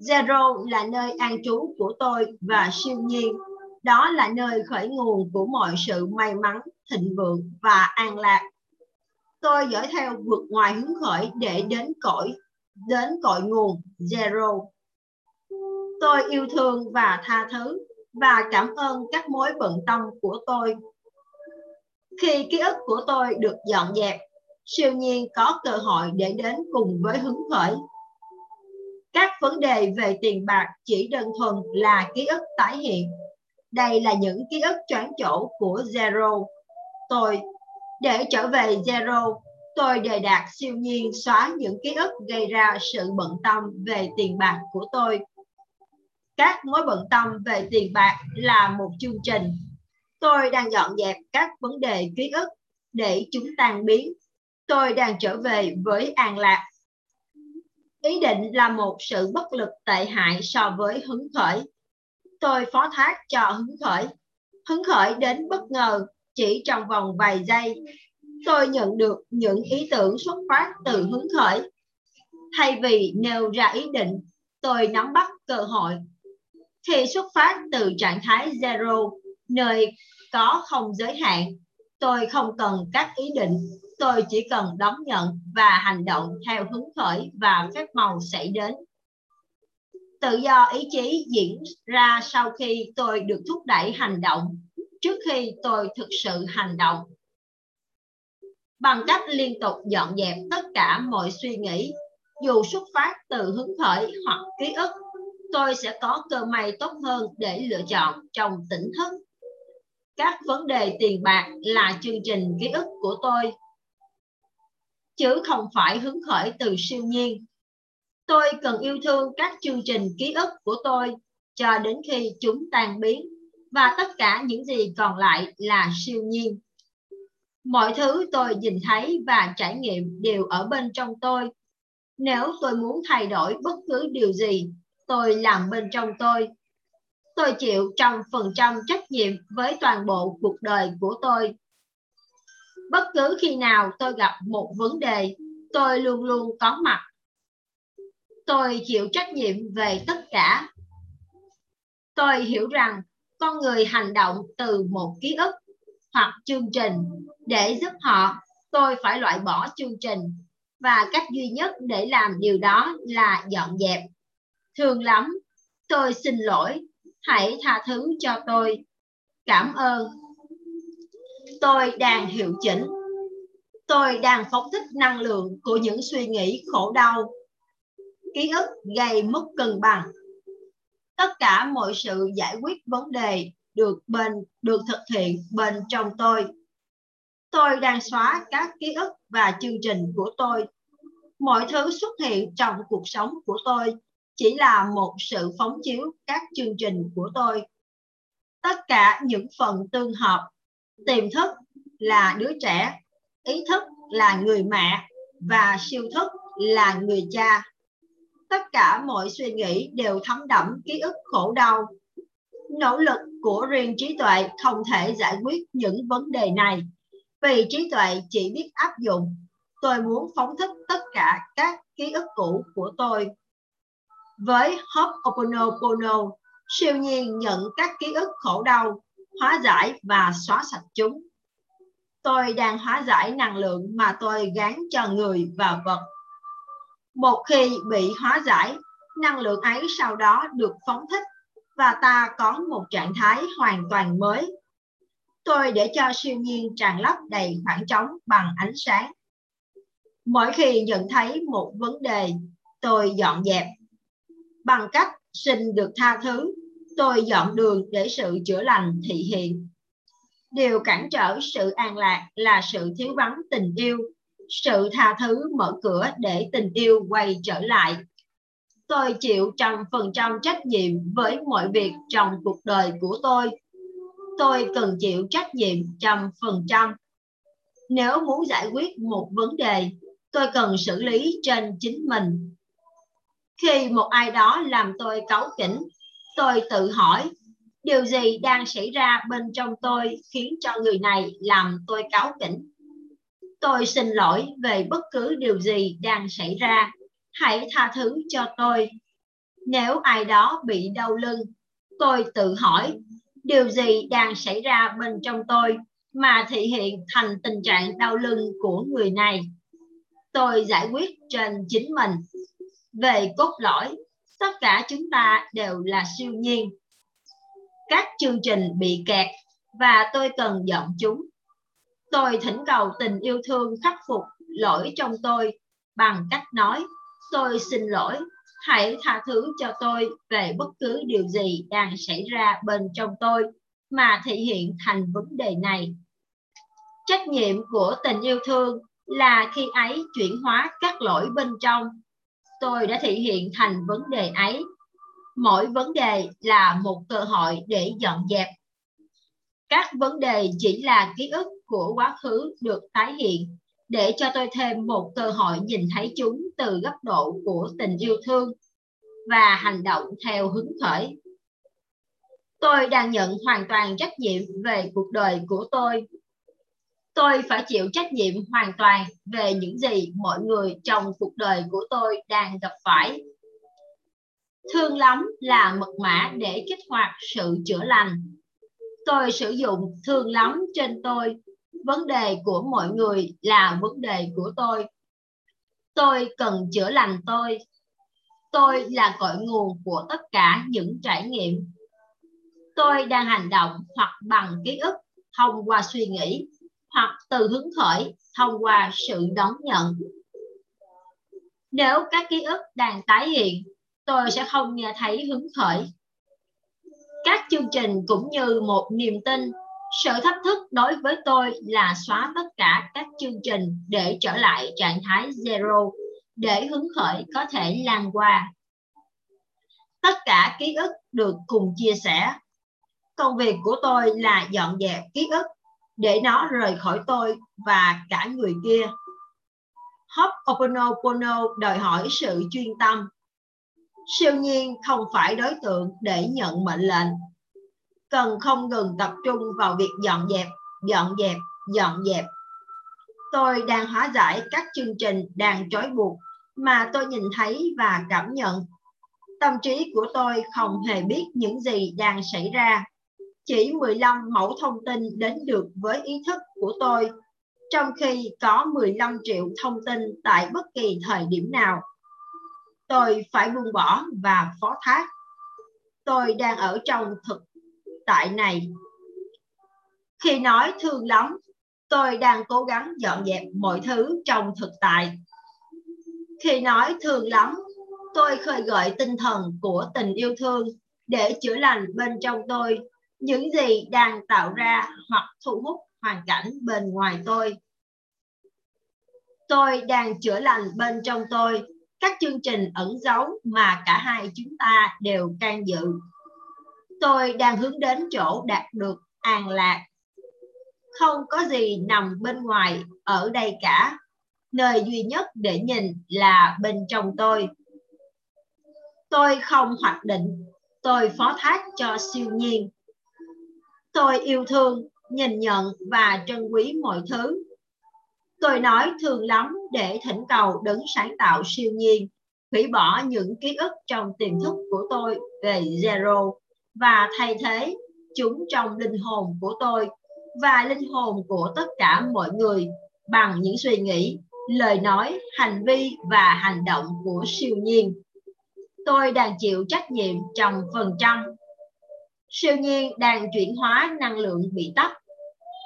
Zero là nơi an trú của tôi và siêu nhiên. Đó là nơi khởi nguồn của mọi sự may mắn, thịnh vượng và an lạc. Tôi dõi theo vượt ngoài hứng khởi để đến cội nguồn Zero. Tôi yêu thương và tha thứ và cảm ơn các mối bận tâm của tôi. Khi ký ức của tôi được dọn dẹp, siêu nhiên có cơ hội để đến cùng với hứng khởi. Các vấn đề về tiền bạc chỉ đơn thuần là ký ức tái hiện. Đây là những ký ức choáng chỗ của Zero. Để trở về Zero, tôi đề đạt siêu nhiên xóa những ký ức gây ra sự bận tâm về tiền bạc của tôi. Các mối bận tâm về tiền bạc là một chương trình. Tôi đang dọn dẹp các vấn đề ký ức để chúng tan biến. Tôi đang trở về với an lạc. Ý định là một sự bất lực tệ hại so với hứng khởi. Tôi phó thác cho hứng khởi. Hứng khởi đến bất ngờ chỉ trong vòng vài giây. Tôi nhận được những ý tưởng xuất phát từ hứng khởi. Thay vì nêu ra ý định, tôi nắm bắt cơ hội. Khi xuất phát từ trạng thái Zero, nơi có không giới hạn, tôi không cần các ý định. Tôi chỉ cần đón nhận và hành động theo hứng khởi và phép màu xảy đến. Tự do ý chí diễn ra sau khi tôi được thúc đẩy hành động, trước khi tôi thực sự hành động. Bằng cách liên tục dọn dẹp tất cả mọi suy nghĩ, dù xuất phát từ hứng khởi hoặc ký ức, tôi sẽ có cơ may tốt hơn để lựa chọn trong tỉnh thức. Các vấn đề tiền bạc là chương trình ký ức của tôi, chứ không phải hứng khởi từ siêu nhiên. Tôi cần yêu thương các chương trình ký ức của tôi cho đến khi chúng tan biến và tất cả những gì còn lại là siêu nhiên. Mọi thứ tôi nhìn thấy và trải nghiệm đều ở bên trong tôi. Nếu tôi muốn thay đổi bất cứ điều gì, tôi làm bên trong tôi. Tôi chịu 100% trách nhiệm với toàn bộ cuộc đời của tôi. Bất cứ khi nào tôi gặp một vấn đề, tôi luôn luôn có mặt. Tôi chịu trách nhiệm về tất cả. Tôi hiểu rằng con người hành động từ một ký ức hoặc chương trình. Để giúp họ, tôi phải loại bỏ chương trình. Và cách duy nhất để làm điều đó là dọn dẹp. Thương lắm, tôi xin lỗi. Hãy tha thứ cho tôi. Cảm ơn. Tôi đang hiệu chỉnh. Tôi đang phóng thích năng lượng của những suy nghĩ khổ đau. Ký ức gây mất cân bằng. Tất cả mọi sự giải quyết vấn đề được thực hiện bên trong tôi. Tôi đang xóa các ký ức và chương trình của tôi. Mọi thứ xuất hiện trong cuộc sống của tôi chỉ là một sự phóng chiếu các chương trình của tôi. Tất cả những phần tương hợp, tiềm thức là đứa trẻ, ý thức là người mẹ và siêu thức là người cha. Tất cả mọi suy nghĩ đều thấm đẫm ký ức khổ đau. Nỗ lực của riêng trí tuệ không thể giải quyết những vấn đề này, vì trí tuệ chỉ biết áp dụng. Tôi muốn phóng thích tất cả các ký ức cũ của tôi. Với Ho'oponopono, siêu nhiên nhận các ký ức khổ đau, hóa giải và xóa sạch chúng. Tôi đang hóa giải năng lượng mà tôi gán cho người và vật. Một khi bị hóa giải, năng lượng ấy sau đó được phóng thích và ta có một trạng thái hoàn toàn mới. Tôi để cho siêu nhiên tràn lấp đầy khoảng trống bằng ánh sáng. Mỗi khi nhận thấy một vấn đề, tôi dọn dẹp. Bằng cách xin được tha thứ, tôi dọn đường để sự chữa lành thị hiện. Điều cản trở sự an lạc là sự thiếu vắng tình yêu, sự tha thứ mở cửa để tình yêu quay trở lại. Tôi chịu 100% trách nhiệm với mọi việc trong cuộc đời của tôi. Tôi cần chịu trách nhiệm 100%. Nếu muốn giải quyết một vấn đề, tôi cần xử lý trên chính mình. Khi một ai đó làm tôi cáu kỉnh, tôi tự hỏi điều gì đang xảy ra bên trong tôi khiến cho người này làm tôi cáu kỉnh. Tôi xin lỗi về bất cứ điều gì đang xảy ra. Hãy tha thứ cho tôi. Nếu ai đó bị đau lưng, tôi tự hỏi điều gì đang xảy ra bên trong tôi mà thể hiện thành tình trạng đau lưng của người này. Tôi giải quyết trên chính mình. Về cốt lõi, tất cả chúng ta đều là siêu nhiên. Các chương trình bị kẹt và tôi cần dọn chúng. Tôi thỉnh cầu tình yêu thương khắc phục lỗi trong tôi bằng cách nói tôi xin lỗi, hãy tha thứ cho tôi về bất cứ điều gì đang xảy ra bên trong tôi mà thể hiện thành vấn đề này. Trách nhiệm của tình yêu thương là khi ấy chuyển hóa các lỗi bên trong. Tôi đã thể hiện thành vấn đề ấy. Mỗi vấn đề là một cơ hội để dọn dẹp. Các vấn đề chỉ là ký ức của quá khứ được tái hiện để cho tôi thêm một cơ hội nhìn thấy chúng từ góc độ của tình yêu thương và hành động theo hứng khởi. Tôi đang nhận hoàn toàn trách nhiệm về cuộc đời của tôi. Tôi phải chịu trách nhiệm hoàn toàn về những gì mọi người trong cuộc đời của tôi đang gặp phải. Thương lắm là mật mã để kích hoạt sự chữa lành. Tôi sử dụng thương lắm trên tôi. Vấn đề của mọi người là vấn đề của tôi. Tôi cần chữa lành tôi. Tôi là cội nguồn của tất cả những trải nghiệm. Tôi đang hành động hoặc bằng ký ức, thông qua suy nghĩ, hoặc từ hứng khởi, thông qua sự đón nhận. Nếu các ký ức đang tái hiện, tôi sẽ không nghe thấy hứng khởi. Các chương trình cũng như một niềm tin. Sự thách thức đối với tôi là xóa tất cả các chương trình để trở lại trạng thái zero, để hứng khởi có thể lan qua. Tất cả ký ức được cùng chia sẻ. Công việc của tôi là dọn dẹp ký ức, để nó rời khỏi tôi và cả người kia. Ho'oponopono đòi hỏi sự chuyên tâm. Siêu nhiên không phải đối tượng để nhận mệnh lệnh. Cần không ngừng tập trung vào việc dọn dẹp. Tôi đang hóa giải các chương trình đang trói buộc mà tôi nhìn thấy và cảm nhận. Tâm trí của tôi không hề biết những gì đang xảy ra. Chỉ 15 mẫu thông tin đến được với ý thức của tôi, trong khi có 15 triệu thông tin tại bất kỳ thời điểm nào. Tôi phải buông bỏ và phó thác. Tôi đang ở trong thực tại này. Khi nói thương lắm, tôi đang cố gắng dọn dẹp mọi thứ trong thực tại. Khi nói thương lắm, tôi khơi gợi tinh thần của tình yêu thương để chữa lành bên trong tôi những gì đang tạo ra hoặc thu hút hoàn cảnh bên ngoài tôi. Tôi đang chữa lành bên trong tôi các chương trình ẩn giấu mà cả hai chúng ta đều can dự. Tôi đang hướng đến chỗ đạt được an lạc. Không có gì nằm bên ngoài ở đây cả. Nơi duy nhất để nhìn là bên trong tôi. Tôi không hoạch định. Tôi phó thác cho siêu nhiên. Tôi yêu thương, nhìn nhận và trân quý mọi thứ. Tôi nói thương lắm để thỉnh cầu đấng sáng tạo siêu nhiên hủy bỏ những ký ức trong tiềm thức của tôi về zero và thay thế chúng trong linh hồn của tôi và linh hồn của tất cả mọi người bằng những suy nghĩ, lời nói, hành vi và hành động của siêu nhiên. Tôi đang chịu trách nhiệm 100%. Siêu nhiên đang chuyển hóa năng lượng bị tắc.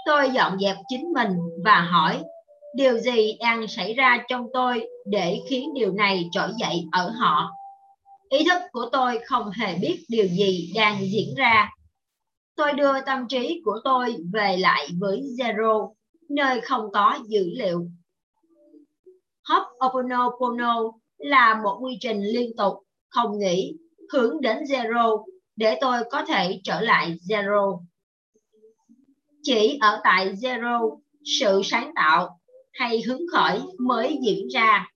Tôi dọn dẹp chính mình và hỏi điều gì đang xảy ra trong tôi để khiến điều này trỗi dậy ở họ. Ý thức của tôi không hề biết điều gì đang diễn ra. Tôi đưa tâm trí của tôi về lại với zero, nơi không có dữ liệu. Ho'oponopono là một quy trình liên tục, không nghỉ, hướng đến Zero để tôi có thể trở lại Zero. Chỉ ở tại Zero, sự sáng tạo hay hứng khởi mới diễn ra.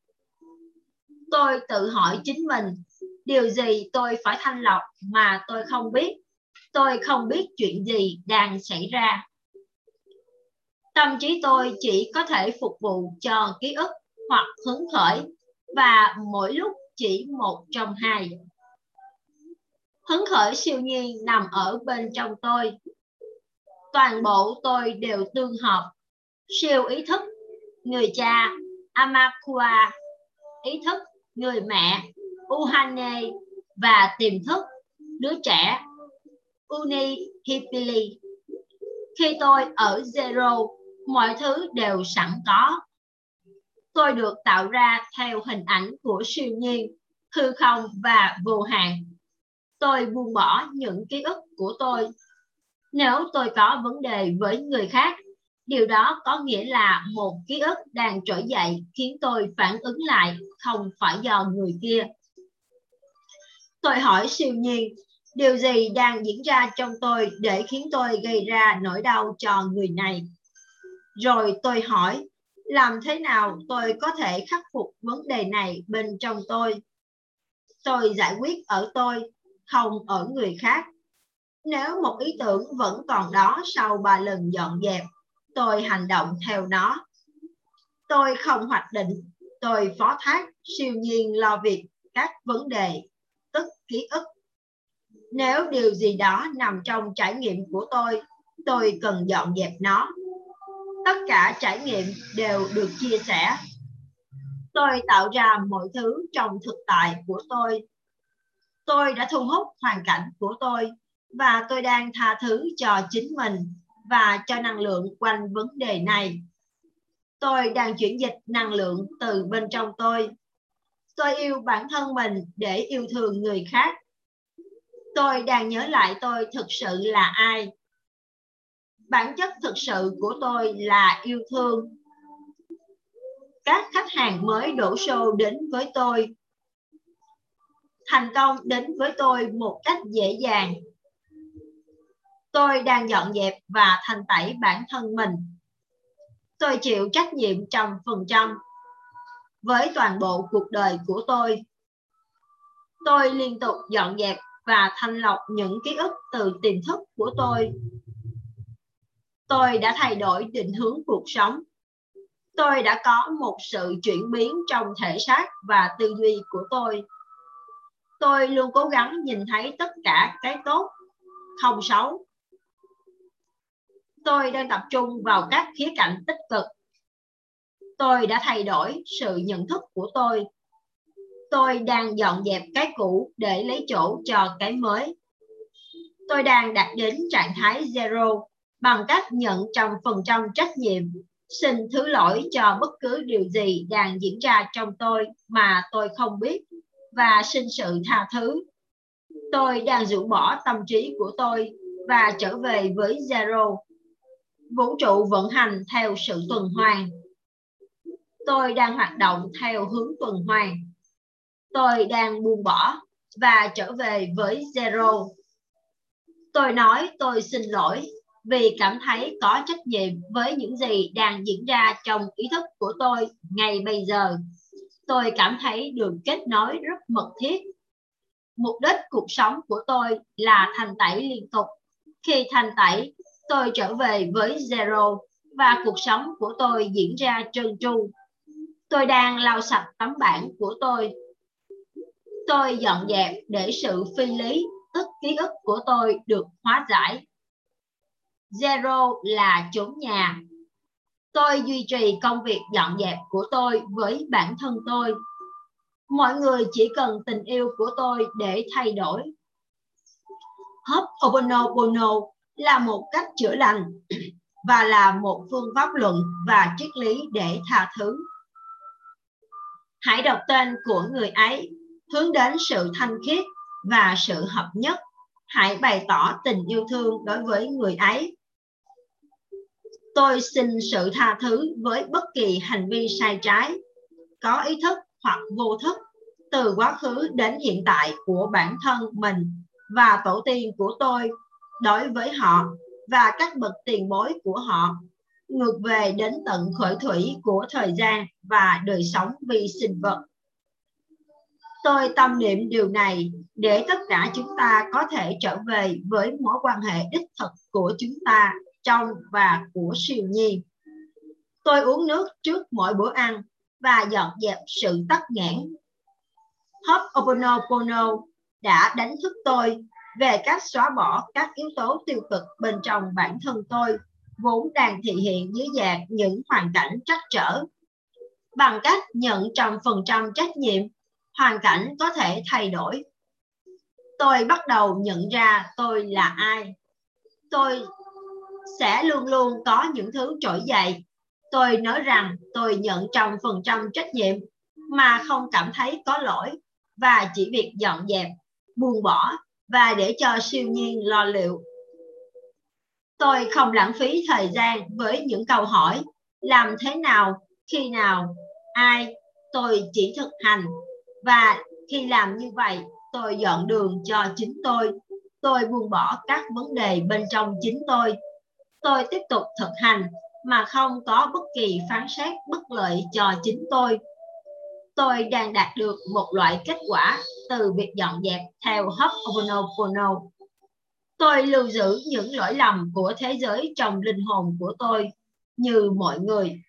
Tôi tự hỏi chính mình, điều gì tôi phải thanh lọc mà tôi không biết? Tôi không biết chuyện gì đang xảy ra. Tâm trí tôi chỉ có thể phục vụ cho ký ức hoặc hứng khởi, và mỗi lúc chỉ một trong hai. Hứng khởi siêu nhiên nằm ở bên trong tôi. Toàn bộ tôi đều tương hợp. Siêu ý thức, người cha, Aumakua, ý thức, người mẹ, Uhane, và tiềm thức, đứa trẻ, Unihipili. Khi tôi ở Zero, mọi thứ đều sẵn có. Tôi được tạo ra theo hình ảnh của siêu nhiên, hư không và vô hạn. Tôi buông bỏ những ký ức của tôi. Nếu tôi có vấn đề với người khác, điều đó có nghĩa là một ký ức đang trỗi dậy khiến tôi phản ứng lại, không phải do người kia. Tôi hỏi siêu nhiên, điều gì đang diễn ra trong tôi để khiến tôi gây ra nỗi đau cho người này? Rồi tôi hỏi, làm thế nào tôi có thể khắc phục vấn đề này bên trong tôi? Tôi giải quyết ở tôi, không ở người khác. Nếu một ý tưởng vẫn còn đó sau 3 lần dọn dẹp, tôi hành động theo nó. Tôi không hoạch định, tôi phó thác siêu nhiên lo việc các vấn đề, tức ký ức. Nếu điều gì đó nằm trong trải nghiệm của tôi cần dọn dẹp nó. Tất cả trải nghiệm đều được chia sẻ. Tôi tạo ra mọi thứ trong thực tại của tôi. Tôi đã thu hút hoàn cảnh của tôi, và tôi đang tha thứ cho chính mình và cho năng lượng quanh vấn đề này. Tôi đang chuyển dịch năng lượng từ bên trong tôi. Tôi yêu bản thân mình để yêu thương người khác. Tôi đang nhớ lại tôi thực sự là ai. Bản chất thực sự của tôi là yêu thương. Các khách hàng mới đổ xô đến với tôi. Thành công đến với tôi một cách dễ dàng. Tôi đang dọn dẹp và thanh tẩy bản thân mình. Tôi chịu trách nhiệm 100% với toàn bộ cuộc đời của tôi. Tôi liên tục dọn dẹp và thanh lọc những ký ức từ tiềm thức của tôi. Tôi đã thay đổi định hướng cuộc sống. Tôi đã có một sự chuyển biến trong thể xác và tư duy của tôi. Tôi luôn cố gắng nhìn thấy tất cả cái tốt, không xấu. Tôi đang tập trung vào các khía cạnh tích cực. Tôi đã thay đổi sự nhận thức của tôi. Tôi đang dọn dẹp cái cũ để lấy chỗ cho cái mới. Tôi đang đạt đến trạng thái Zero bằng cách nhận 100% trách nhiệm. Xin thứ lỗi cho bất cứ điều gì đang diễn ra trong tôi mà tôi không biết, và xin sự tha thứ. Tôi đang rũ bỏ tâm trí của tôi và trở về với Zero. Vũ trụ vận hành theo sự tuần hoàn. Tôi đang hoạt động theo hướng tuần hoàn. Tôi đang buông bỏ và trở về với Zero. Tôi nói tôi xin lỗi vì cảm thấy có trách nhiệm với những gì đang diễn ra trong ý thức của tôi ngay bây giờ. Tôi cảm thấy được kết nối rất mật thiết. Mục đích cuộc sống của tôi là thanh tẩy liên tục. Khi thanh tẩy, tôi trở về với Zero và cuộc sống của tôi diễn ra trơn tru. Tôi đang lau sạch tấm bảng của tôi. Tôi dọn dẹp để sự phi lý, tức ký ức của tôi được hóa giải. Zero là chốn nhà. Tôi duy trì công việc dọn dẹp của tôi với bản thân tôi. Mọi người chỉ cần tình yêu của tôi để thay đổi. Ho'oponopono là một cách chữa lành và là một phương pháp luận và triết lý để tha thứ. Hãy đọc tên của người ấy, hướng đến sự thanh khiết và sự hợp nhất. Hãy bày tỏ tình yêu thương đối với người ấy. Tôi xin sự tha thứ với bất kỳ hành vi sai trái. có ý thức hoặc vô thức từ quá khứ đến hiện tại của bản thân mình và tổ tiên của tôi đối với họ và các bậc tiền bối của họ, ngược về đến tận khởi thủy của thời gian và đời sống vi sinh vật. Tôi tâm niệm điều này để tất cả chúng ta có thể trở về với mối quan hệ đích thực của chúng ta trong và của siêu nhiên. Tôi uống nước trước mỗi bữa ăn và dọn dẹp sự tắc nghẽn. Ho'oponopono đã đánh thức tôi về cách xóa bỏ các yếu tố tiêu cực bên trong bản thân tôi, vốn đang thị hiện dưới dạng những hoàn cảnh trắc trở. Bằng cách nhận 100% trách nhiệm, hoàn cảnh có thể thay đổi. Tôi bắt đầu nhận ra tôi là ai. Tôi sẽ luôn luôn có những thứ trỗi dậy. Tôi nói rằng tôi nhận 100% trách nhiệm mà không cảm thấy có lỗi, và chỉ việc dọn dẹp, buông bỏ và để cho siêu nhiên lo liệu. Tôi không lãng phí thời gian với những câu hỏi làm thế nào, khi nào, ai. Tôi chỉ thực hành, và khi làm như vậy, tôi dọn đường cho chính tôi. Tôi buông bỏ các vấn đề bên trong chính tôi. Tôi tiếp tục thực hành mà không có bất kỳ phán xét bất lợi cho chính tôi. Tôi đang đạt được một loại kết quả từ việc dọn dẹp theo Ho'oponopono. Tôi lưu giữ những lỗi lầm của thế giới trong linh hồn của tôi, như mọi người.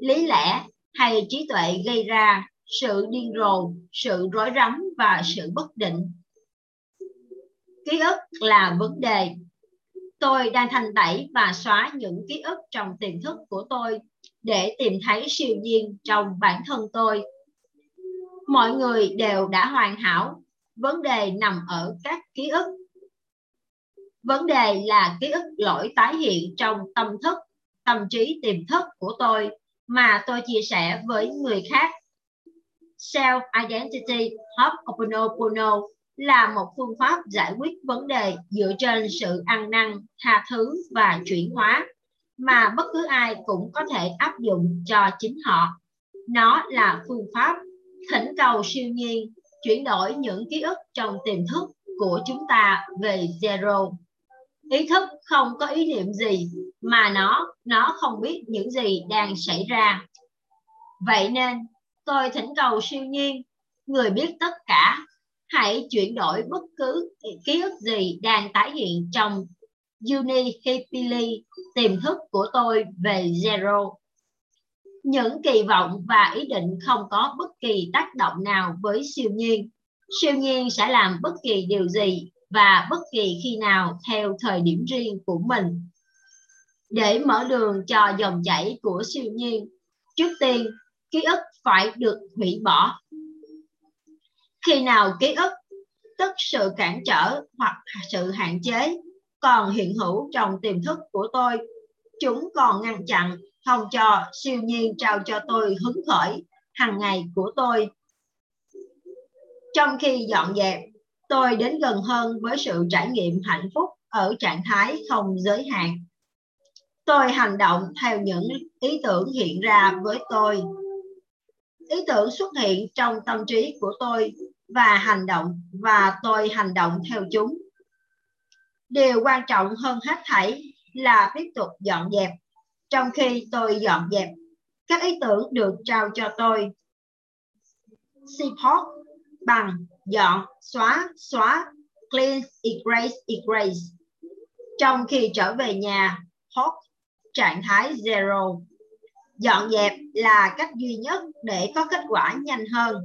Lý lẽ hay trí tuệ gây ra sự điên rồ, sự rối rắm và sự bất định. Ký ức là vấn đề. Tôi đang thanh tẩy và xóa những ký ức trong tiềm thức của tôi để tìm thấy siêu nhiên trong bản thân tôi. Mọi người đều đã hoàn hảo. Vấn đề nằm ở các ký ức. Vấn đề là ký ức lỗi tái hiện trong tâm thức, tâm trí tiềm thức của tôi mà tôi chia sẻ với người khác. Self-identity Ho'oponopono là một phương pháp giải quyết vấn đề dựa trên sự ăn năn, tha thứ và chuyển hóa mà bất cứ ai cũng có thể áp dụng cho chính họ. Nó là phương pháp thỉnh cầu siêu nhiên chuyển đổi những ký ức trong tiềm thức của chúng ta về zero. Ý thức không có ý niệm gì mà nó không biết những gì đang xảy ra. Vậy nên, tôi thỉnh cầu siêu nhiên, người biết tất cả, hãy chuyển đổi bất cứ ký ức gì đang tái hiện trong Unihipili, tiềm thức của tôi về zero. Những kỳ vọng và ý định không có bất kỳ tác động nào với siêu nhiên. Siêu nhiên sẽ làm bất kỳ điều gì và bất kỳ khi nào theo thời điểm riêng của mình. Để mở đường cho dòng chảy của siêu nhiên, trước tiên, ký ức phải được hủy bỏ. Khi nào ký ức, tức sự cản trở hoặc sự hạn chế, còn hiện hữu trong tiềm thức của tôi, chúng còn ngăn chặn, không cho siêu nhiên trao cho tôi hứng khởi hàng ngày của tôi. Trong khi dọn dẹp, tôi đến gần hơn với sự trải nghiệm hạnh phúc ở trạng thái không giới hạn. Tôi hành động theo những ý tưởng hiện ra với tôi. Ý tưởng xuất hiện trong tâm trí của tôi và tôi hành động theo chúng. Điều quan trọng hơn hết thảy là tiếp tục dọn dẹp. Trong khi tôi dọn dẹp, các ý tưởng được trao cho tôi. Support bằng dọn, xóa, xóa, clean, erase, erase. Trong khi trở về nhà, hot, trạng thái zero. Dọn dẹp là cách duy nhất để có kết quả nhanh hơn.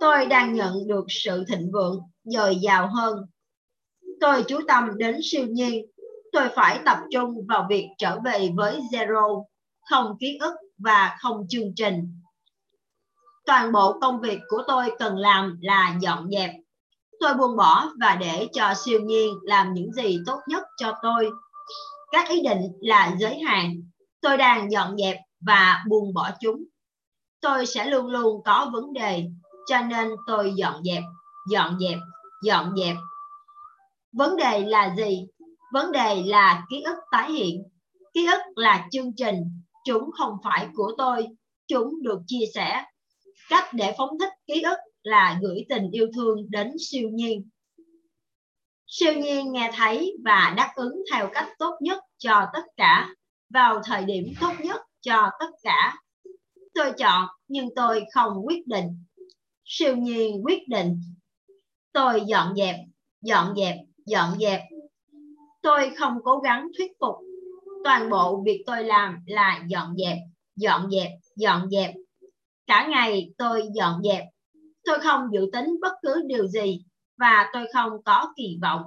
Tôi đang nhận được sự thịnh vượng, dồi dào hơn. Tôi chú tâm đến siêu nhiên. Tôi phải tập trung vào việc trở về với zero, không ký ức và không chương trình. Toàn bộ công việc của tôi cần làm là dọn dẹp. Tôi buông bỏ và để cho siêu nhiên làm những gì tốt nhất cho tôi. Các ý định là giới hạn. Tôi đang dọn dẹp và buông bỏ chúng. Tôi sẽ luôn luôn có vấn đề, cho nên tôi dọn dẹp, dọn dẹp, dọn dẹp. Vấn đề là gì? Vấn đề là ký ức tái hiện. Ký ức là chương trình, chúng không phải của tôi. chúng được chia sẻ. Cách để phóng thích ký ức là gửi tình yêu thương đến siêu nhiên. Siêu nhiên nghe thấy và đáp ứng theo cách tốt nhất cho tất cả, vào thời điểm tốt nhất cho tất cả. Tôi chọn nhưng tôi không quyết định. Siêu nhiên quyết định. Tôi dọn dẹp, dọn dẹp, dọn dẹp. Tôi không cố gắng thuyết phục. Toàn bộ việc tôi làm là dọn dẹp, dọn dẹp, dọn dẹp. Cả ngày tôi dọn dẹp. Tôi không dự tính bất cứ điều gì và tôi không có kỳ vọng.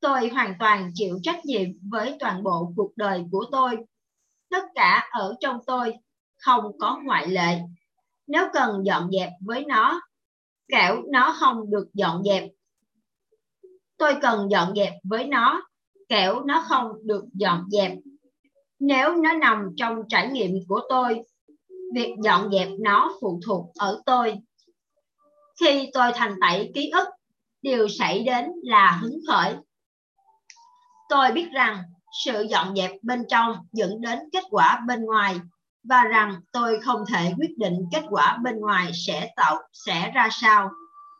Tôi hoàn toàn chịu trách nhiệm với toàn bộ cuộc đời của tôi. Tất cả ở trong tôi, không có ngoại lệ. Nếu cần dọn dẹp với nó, kẻo nó không được dọn dẹp. Tôi cần dọn dẹp với nó, kẻo nó không được dọn dẹp. Nếu nó nằm trong trải nghiệm của tôi, việc dọn dẹp nó phụ thuộc ở tôi. Khi tôi thành tẩy ký ức, điều xảy đến là hứng khởi. Tôi biết rằng sự dọn dẹp bên trong dẫn đến kết quả bên ngoài và rằng tôi không thể quyết định kết quả bên ngoài sẽ ra sao.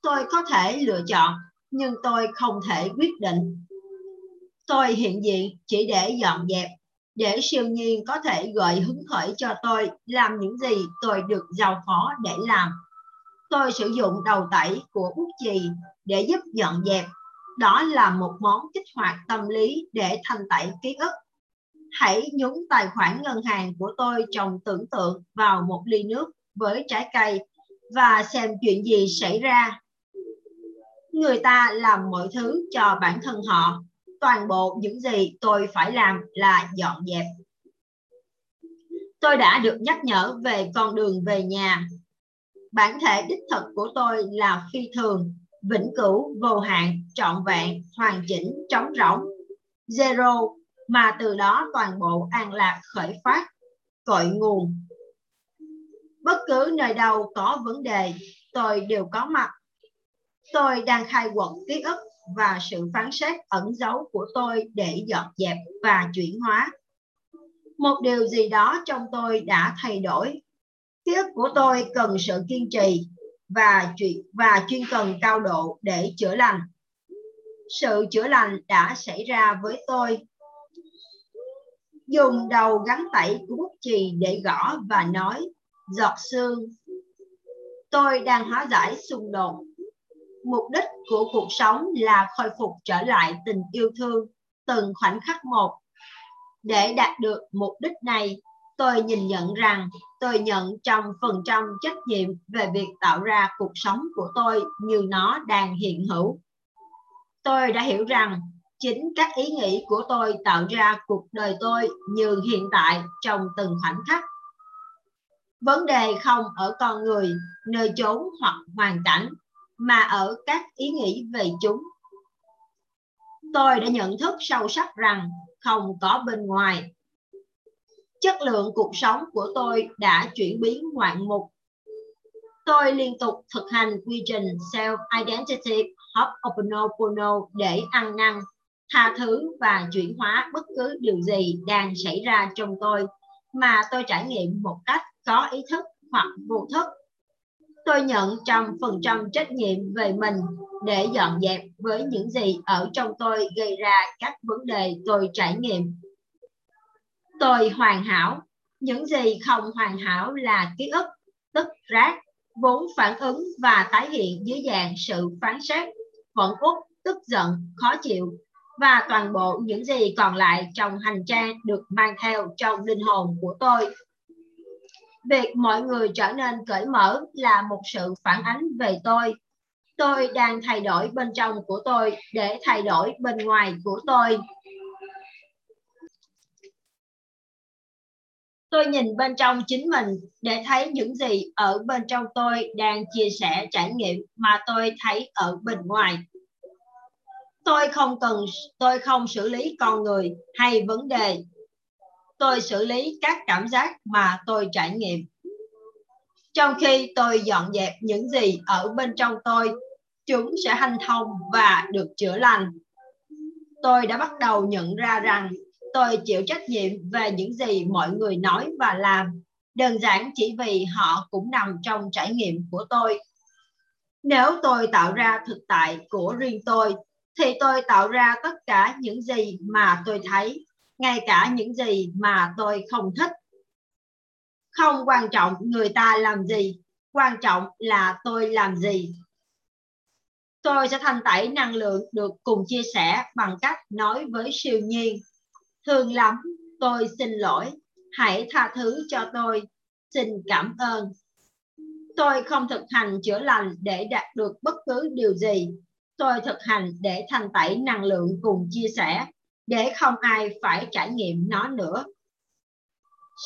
Tôi có thể lựa chọn, nhưng tôi không thể quyết định. Tôi hiện diện chỉ để dọn dẹp, để siêu nhiên có thể gợi hứng khởi cho tôi làm những gì tôi được giao phó để làm. Tôi sử dụng đầu tẩy của bút chì để giúp dọn dẹp. Đó là một món kích hoạt tâm lý để thanh tẩy ký ức. Hãy nhúng tài khoản ngân hàng của tôi trong tưởng tượng vào một ly nước với trái cây và xem chuyện gì xảy ra. Người ta làm mọi thứ cho bản thân họ. Toàn bộ những gì tôi phải làm là dọn dẹp. Tôi đã được nhắc nhở về con đường về nhà. Bản thể đích thực của tôi là phi thường, vĩnh cửu, vô hạn, trọn vẹn, hoàn chỉnh, trống rỗng, zero, mà từ đó toàn bộ an lạc khởi phát, cội nguồn. Bất cứ nơi đâu có vấn đề, tôi đều có mặt. Tôi đang khai quật ký ức và sự phán xét ẩn giấu của tôi để dọn dẹp và chuyển hóa. Một điều gì đó trong tôi đã thay đổi. Ký ức của tôi cần sự kiên trì và chuyên cần cao độ để chữa lành. Sự chữa lành đã xảy ra với tôi. Dùng đầu gắn tẩy của bút chì để gõ và nói giọt sương. Tôi đang hóa giải xung đột. Mục đích của cuộc sống là khôi phục trở lại tình yêu thương từng khoảnh khắc một. Để đạt được mục đích này, tôi nhìn nhận rằng tôi nhận 100% trách nhiệm về việc tạo ra cuộc sống của tôi như nó đang hiện hữu. Tôi đã hiểu rằng chính các ý nghĩ của tôi tạo ra cuộc đời tôi như hiện tại trong từng khoảnh khắc. Vấn đề không ở con người, nơi chốn hoặc hoàn cảnh, mà ở các ý nghĩ về chúng. Tôi đã nhận thức sâu sắc rằng không có bên ngoài. Chất lượng cuộc sống của tôi đã chuyển biến ngoạn mục. Tôi liên tục thực hành quy trình Self-Identity Ho'oponopono để ăn năn, tha thứ và chuyển hóa bất cứ điều gì đang xảy ra trong tôi mà tôi trải nghiệm một cách có ý thức hoặc vô thức. Tôi nhận 100% trách nhiệm về mình để dọn dẹp với những gì ở trong tôi gây ra các vấn đề tôi trải nghiệm. Tôi hoàn hảo. Những gì không hoàn hảo là ký ức, tức rác, vốn phản ứng và tái hiện dưới dạng sự phán xét, phẫn uất, tức giận, khó chịu và toàn bộ những gì còn lại trong hành trang được mang theo trong linh hồn của tôi. Việc mọi người trở nên cởi mở là một sự phản ánh về tôi. Tôi đang thay đổi bên trong của tôi để thay đổi bên ngoài của tôi. Tôi nhìn bên trong chính mình để thấy những gì ở bên trong tôi đang chia sẻ trải nghiệm mà tôi thấy ở bên ngoài. Tôi không xử lý con người hay vấn đề. Tôi xử lý các cảm giác mà tôi trải nghiệm. Trong khi tôi dọn dẹp những gì ở bên trong tôi, chúng sẽ hanh thông và được chữa lành. Tôi đã bắt đầu nhận ra rằng tôi chịu trách nhiệm về những gì mọi người nói và làm, đơn giản chỉ vì họ cũng nằm trong trải nghiệm của tôi. Nếu tôi tạo ra thực tại của riêng tôi, thì tôi tạo ra tất cả những gì mà tôi thấy, ngay cả những gì mà tôi không thích. Không quan trọng người ta làm gì, quan trọng là tôi làm gì. Tôi sẽ thanh tẩy năng lượng được cùng chia sẻ bằng cách nói với siêu nhiên: thương lắm, tôi xin lỗi, hãy tha thứ cho tôi, xin cảm ơn. Tôi không thực hành chữa lành để đạt được bất cứ điều gì. Tôi thực hành để thanh tẩy năng lượng cùng chia sẻ, để không ai phải trải nghiệm nó nữa.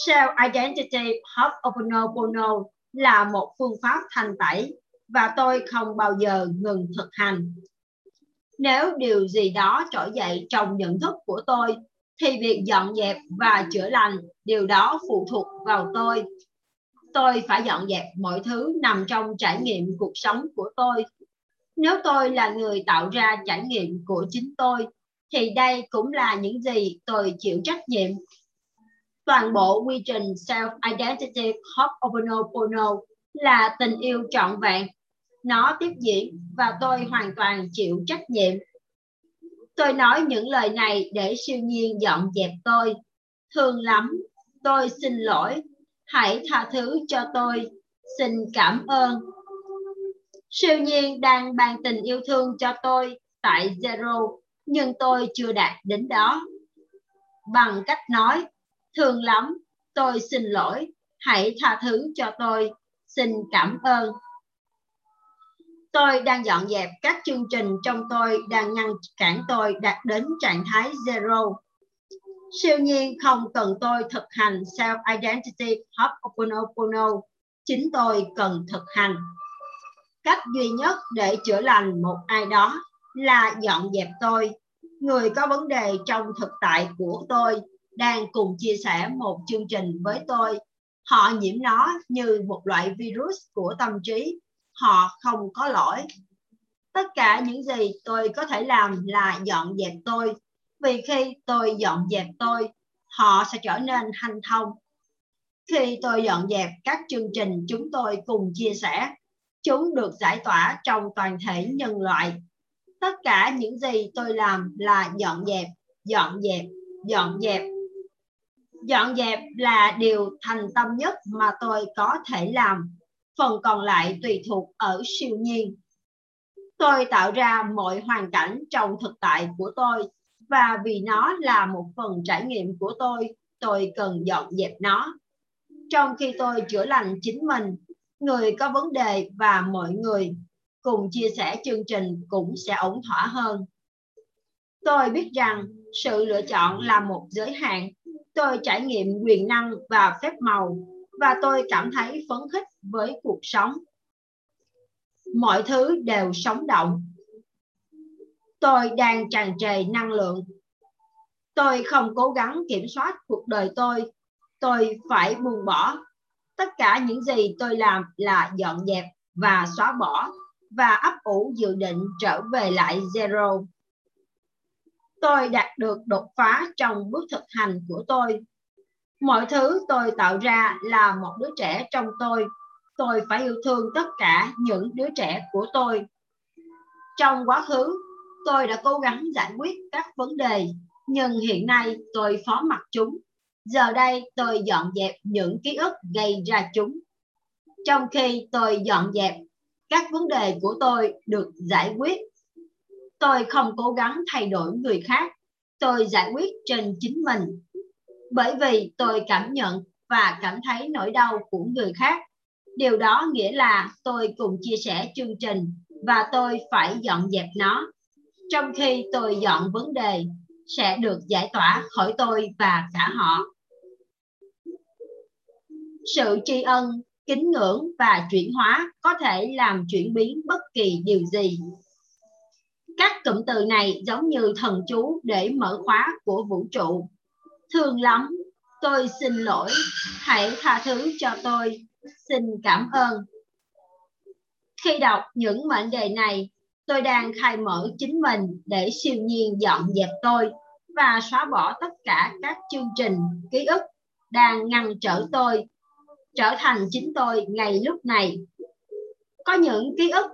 Self-Identity Ho'oponopono là một phương pháp thanh tẩy và tôi không bao giờ ngừng thực hành. Nếu điều gì đó trỗi dậy trong nhận thức của tôi, thì việc dọn dẹp và chữa lành điều đó phụ thuộc vào tôi. Tôi phải dọn dẹp mọi thứ nằm trong trải nghiệm cuộc sống của tôi. Nếu tôi là người tạo ra trải nghiệm của chính tôi, thì đây cũng là những gì tôi chịu trách nhiệm. Toàn bộ quy trình Self-Identity Ho'oponopono là tình yêu trọn vẹn. Nó tiếp diễn và tôi hoàn toàn chịu trách nhiệm. Tôi nói những lời này để siêu nhiên dọn dẹp tôi. Thương lắm, tôi xin lỗi, hãy tha thứ cho tôi, xin cảm ơn. Siêu nhiên đang ban tình yêu thương cho tôi tại Zero, nhưng tôi chưa đạt đến đó. Bằng cách nói: thương lắm, tôi xin lỗi, hãy tha thứ cho tôi, xin cảm ơn. Tôi đang dọn dẹp các chương trình trong tôi đang ngăn cản tôi đạt đến trạng thái Zero. Siêu nhiên không cần tôi thực hành Self-Identity Ho'oponopono, chính tôi cần thực hành. Cách duy nhất để chữa lành một ai đó là dọn dẹp tôi. Người có vấn đề trong thực tại của tôi đang cùng chia sẻ một chương trình với tôi. Họ nhiễm nó như một loại virus của tâm trí. Họ không có lỗi. Tất cả những gì tôi có thể làm là dọn dẹp tôi. Vì khi tôi dọn dẹp tôi, họ sẽ trở nên hanh thông. Khi tôi dọn dẹp các chương trình chúng tôi cùng chia sẻ, chúng được giải tỏa trong toàn thể nhân loại. Tất cả những gì tôi làm là dọn dẹp, dọn dẹp, dọn dẹp. Dọn dẹp là điều thành tâm nhất mà tôi có thể làm. Phần còn lại tùy thuộc ở siêu nhiên. Tôi tạo ra mọi hoàn cảnh trong thực tại của tôi, và vì nó là một phần trải nghiệm của tôi cần dọn dẹp nó. Trong khi tôi chữa lành chính mình, người có vấn đề và mọi người cùng chia sẻ chương trình cũng sẽ ổn thỏa hơn. Tôi biết rằng sự lựa chọn là một giới hạn. Tôi trải nghiệm quyền năng và phép màu, và tôi cảm thấy phấn khích với cuộc sống. Mọi thứ đều sống động. Tôi đang tràn trề năng lượng. Tôi không cố gắng kiểm soát cuộc đời tôi. Tôi phải buông bỏ. Tất cả những gì tôi làm là dọn dẹp và xóa bỏ, và ấp ủ dự định trở về lại Zero. Tôi đạt được đột phá trong bước thực hành của tôi. Mọi thứ tôi tạo ra là một đứa trẻ trong tôi. Tôi phải yêu thương tất cả những đứa trẻ của tôi. Trong quá khứ, tôi đã cố gắng giải quyết các vấn đề, nhưng hiện nay tôi phó mặc chúng. Giờ đây tôi dọn dẹp những ký ức gây ra chúng. Trong khi tôi dọn dẹp, các vấn đề của tôi được giải quyết. Tôi không cố gắng thay đổi người khác. Tôi giải quyết trên chính mình. Bởi vì tôi cảm nhận và cảm thấy nỗi đau của người khác. Điều đó nghĩa là tôi cùng chia sẻ chương trình và tôi phải dọn dẹp nó. Trong khi tôi dọn vấn đề sẽ được giải tỏa khỏi tôi và cả họ. Sự tri ân, kính ngưỡng và chuyển hóa có thể làm chuyển biến bất kỳ điều gì. Các cụm từ này giống như thần chú để mở khóa của vũ trụ. Thương lắm, tôi xin lỗi, hãy tha thứ cho tôi, xin cảm ơn. Khi đọc những mệnh đề này, tôi đang khai mở chính mình để siêu nhiên dọn dẹp tôi và xóa bỏ tất cả các chương trình, ký ức đang ngăn trở tôi. trở thành chính tôi ngay lúc này. Có những ký ức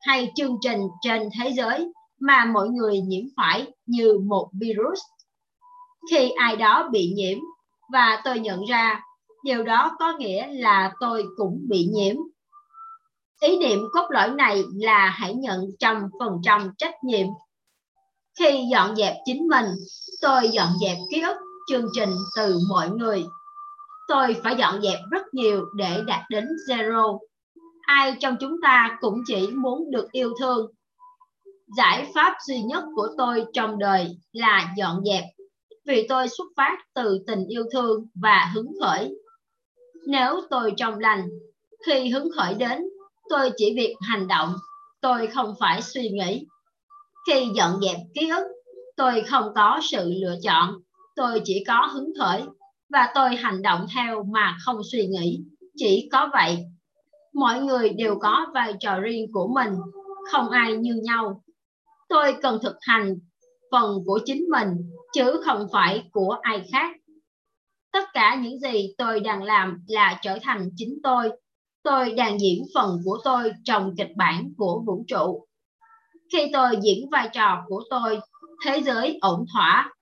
hay chương trình trên thế giới mà mọi người nhiễm phải như một virus. Khi ai đó bị nhiễm và tôi nhận ra, điều đó có nghĩa là tôi cũng bị nhiễm. Ý niệm cốt lõi này là hãy nhận 100% trách nhiệm. Khi dọn dẹp chính mình, tôi dọn dẹp ký ức, chương trình từ mọi người. Tôi phải dọn dẹp rất nhiều để đạt đến zero. Ai trong chúng ta cũng chỉ muốn được yêu thương. Giải pháp duy nhất của tôi trong đời là dọn dẹp, vì tôi xuất phát từ tình yêu thương và hứng khởi. Nếu tôi trong lành, khi hứng khởi đến, tôi chỉ việc hành động, tôi không phải suy nghĩ. Khi dọn dẹp ký ức, tôi không có sự lựa chọn, tôi chỉ có hứng khởi và tôi hành động theo mà không suy nghĩ, chỉ có vậy. Mọi người đều có vai trò riêng của mình, không ai như nhau. Tôi cần thực hành phần của chính mình, chứ không phải của ai khác. Tất cả những gì tôi đang làm là trở thành chính tôi. Tôi đang diễn phần của tôi trong kịch bản của vũ trụ. Khi tôi diễn vai trò của tôi, thế giới ổn thỏa.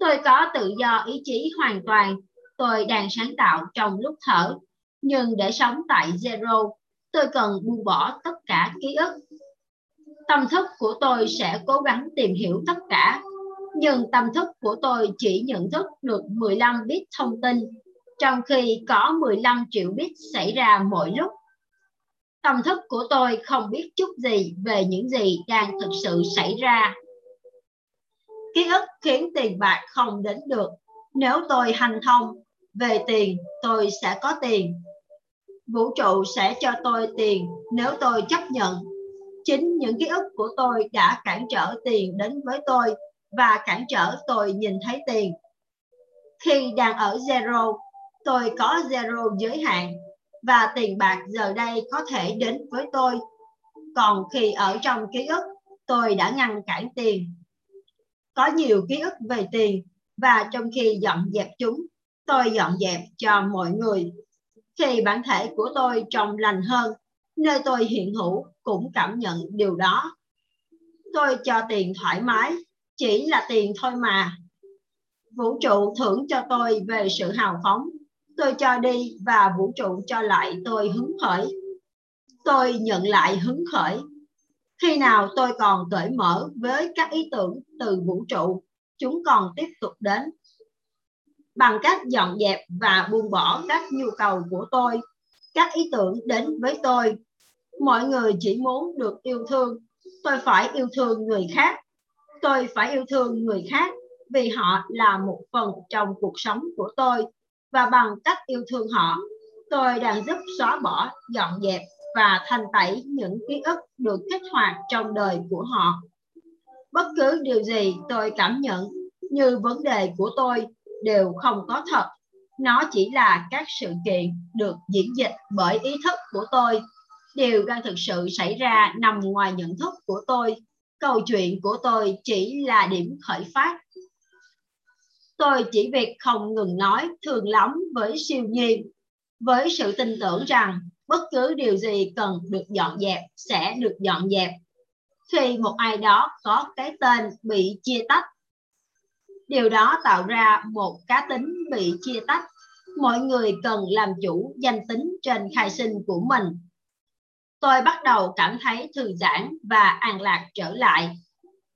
Tôi có tự do ý chí hoàn toàn. Tôi đang sáng tạo trong lúc thở. Nhưng để sống tại zero, tôi cần buông bỏ tất cả ký ức. Tâm thức của tôi sẽ cố gắng tìm hiểu tất cả, nhưng tâm thức của tôi chỉ nhận thức được 15 bit thông tin, trong khi có 15 triệu bit xảy ra mỗi lúc. Tâm thức của tôi không biết chút gì về những gì đang thực sự xảy ra. Ký ức khiến tiền bạc không đến được. Nếu tôi hành thông về tiền, tôi sẽ có tiền. Vũ trụ sẽ cho tôi tiền nếu tôi chấp nhận. Chính những ký ức của tôi đã cản trở tiền đến với tôi và cản trở tôi nhìn thấy tiền. Khi đang ở zero, tôi có zero giới hạn và tiền bạc giờ đây có thể đến với tôi. Còn khi ở trong ký ức, tôi đã ngăn cản tiền. Có nhiều ký ức về tiền và trong khi dọn dẹp chúng, tôi dọn dẹp cho mọi người. Khi bản thể của tôi trong lành hơn, nơi tôi hiện hữu cũng cảm nhận điều đó. Tôi cho tiền thoải mái, chỉ là tiền thôi mà. Vũ trụ thưởng cho tôi về sự hào phóng. Tôi cho đi và vũ trụ cho lại tôi hứng khởi. Tôi nhận lại hứng khởi. Khi nào tôi còn cởi mở với các ý tưởng từ vũ trụ, chúng còn tiếp tục đến. Bằng cách dọn dẹp và buông bỏ các nhu cầu của tôi, các ý tưởng đến với tôi. Mọi người chỉ muốn được yêu thương. Tôi phải yêu thương người khác. Tôi phải yêu thương người khác vì họ là một phần trong cuộc sống của tôi. Và bằng cách yêu thương họ, tôi đang giúp xóa bỏ, dọn dẹp và thanh tẩy những ký ức được kích hoạt trong đời của họ. Bất cứ điều gì tôi cảm nhận như vấn đề của tôi đều không có thật. Nó chỉ là các sự kiện được diễn dịch bởi ý thức của tôi. Điều đang thực sự xảy ra nằm ngoài nhận thức của tôi. Câu chuyện của tôi chỉ là điểm khởi phát. Tôi chỉ việc không ngừng nói thương lắm với siêu nhiên, với sự tin tưởng rằng bất cứ điều gì cần được dọn dẹp sẽ được dọn dẹp. Khi một ai đó có cái tên bị chia tách, điều đó tạo ra một cá tính bị chia tách. Mọi người cần làm chủ danh tính trên khai sinh của mình. Tôi bắt đầu cảm thấy thư giãn và an lạc trở lại.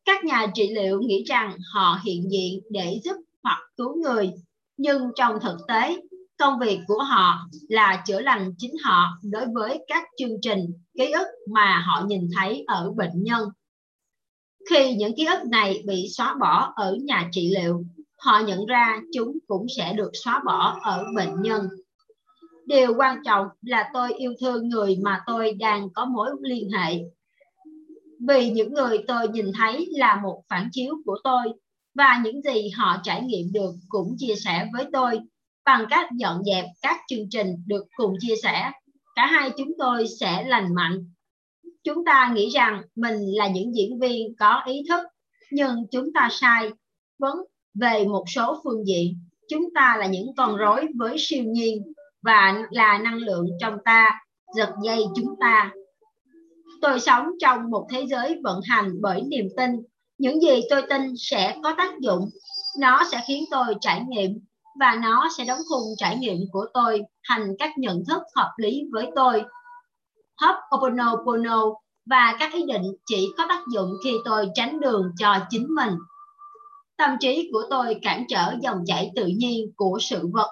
Các nhà trị liệu nghĩ rằng họ hiện diện để giúp hoặc cứu người, nhưng trong thực tế, công việc của họ là chữa lành chính họ đối với các chương trình, ký ức mà họ nhìn thấy ở bệnh nhân. Khi những ký ức này bị xóa bỏ ở nhà trị liệu, họ nhận ra chúng cũng sẽ được xóa bỏ ở bệnh nhân. Điều quan trọng là tôi yêu thương người mà tôi đang có mối liên hệ. Vì những người tôi nhìn thấy là một phản chiếu của tôi và những gì họ trải nghiệm được cũng chia sẻ với tôi. Bằng cách dọn dẹp các chương trình được cùng chia sẻ, cả hai chúng tôi sẽ lành mạnh. Chúng ta nghĩ rằng mình là những diễn viên có ý thức, nhưng chúng ta sai. Vấn về một số phương diện, chúng ta là những con rối với siêu nhiên. và là năng lượng trong ta, giật dây chúng ta. Tôi sống trong một thế giới vận hành bởi niềm tin. Những gì tôi tin sẽ có tác dụng. Nó sẽ khiến tôi trải nghiệm và nó sẽ đóng khung trải nghiệm của tôi thành các nhận thức hợp lý với tôi. Ho'oponopono và các ý định chỉ có tác dụng khi tôi tránh đường cho chính mình. Tâm trí của tôi cản trở dòng chảy tự nhiên của sự vật.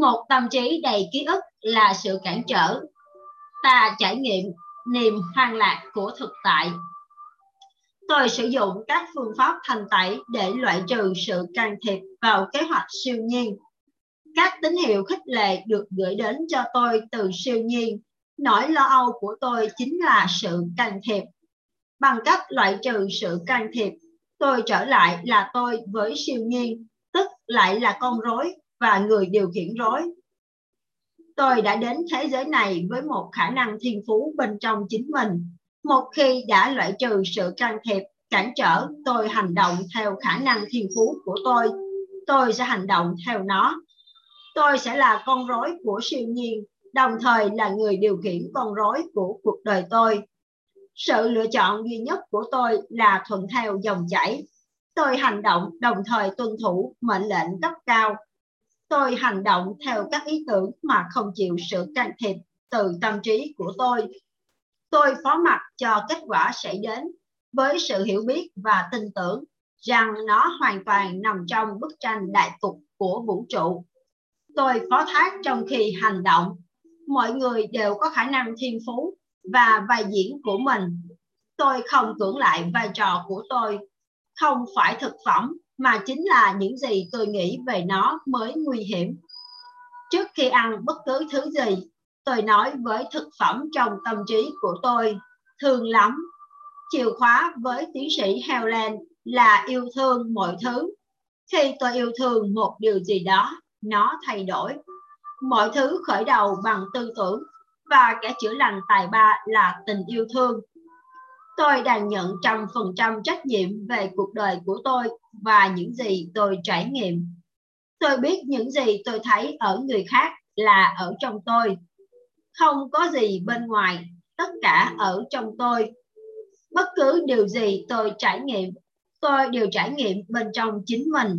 Một tâm trí đầy ký ức là sự cản trở. Ta trải nghiệm niềm hoang lạc của thực tại. Tôi sử dụng các phương pháp thanh tẩy để loại trừ sự can thiệp vào kế hoạch siêu nhiên. Các tín hiệu khích lệ được gửi đến cho tôi từ siêu nhiên. Nỗi lo âu của tôi chính là sự can thiệp. Bằng cách loại trừ sự can thiệp, tôi trở lại là tôi với siêu nhiên, tức lại là con rối và người điều khiển rối. Tôi đã đến thế giới này với một khả năng thiên phú bên trong chính mình. Một khi đã loại trừ sự can thiệp, cản trở, tôi hành động theo khả năng thiên phú của tôi. Tôi sẽ hành động theo nó. Tôi sẽ là con rối của siêu nhiên, đồng thời là người điều khiển con rối của cuộc đời tôi. Sự lựa chọn duy nhất của tôi là thuận theo dòng chảy. Tôi hành động đồng thời tuân thủ mệnh lệnh cấp cao. Tôi hành động theo các ý tưởng mà không chịu sự can thiệp từ tâm trí của tôi. Tôi phó mặc cho kết quả sẽ đến với sự hiểu biết và tin tưởng rằng nó hoàn toàn nằm trong bức tranh đại cục của vũ trụ. Tôi phó thác trong khi hành động. Mọi người đều có khả năng thiên phú và vai diễn của mình. Tôi không cưỡng lại vai trò của tôi. Không phải thực phẩm mà chính là những gì tôi nghĩ về nó mới nguy hiểm. Trước khi ăn bất cứ thứ gì, tôi nói với thực phẩm trong tâm trí của tôi, thương lắm. Chìa khóa với tiến sĩ Hew Len là yêu thương mọi thứ. Khi tôi yêu thương một điều gì đó, nó thay đổi. Mọi thứ khởi đầu bằng tư tưởng và kẻ chữa lành tài ba là tình yêu thương. Tôi đã nhận 100% trách nhiệm về cuộc đời của tôi và những gì tôi trải nghiệm. Tôi biết những gì tôi thấy ở người khác là ở trong tôi. Không có gì bên ngoài, tất cả ở trong tôi. Bất cứ điều gì tôi trải nghiệm, tôi đều trải nghiệm bên trong chính mình.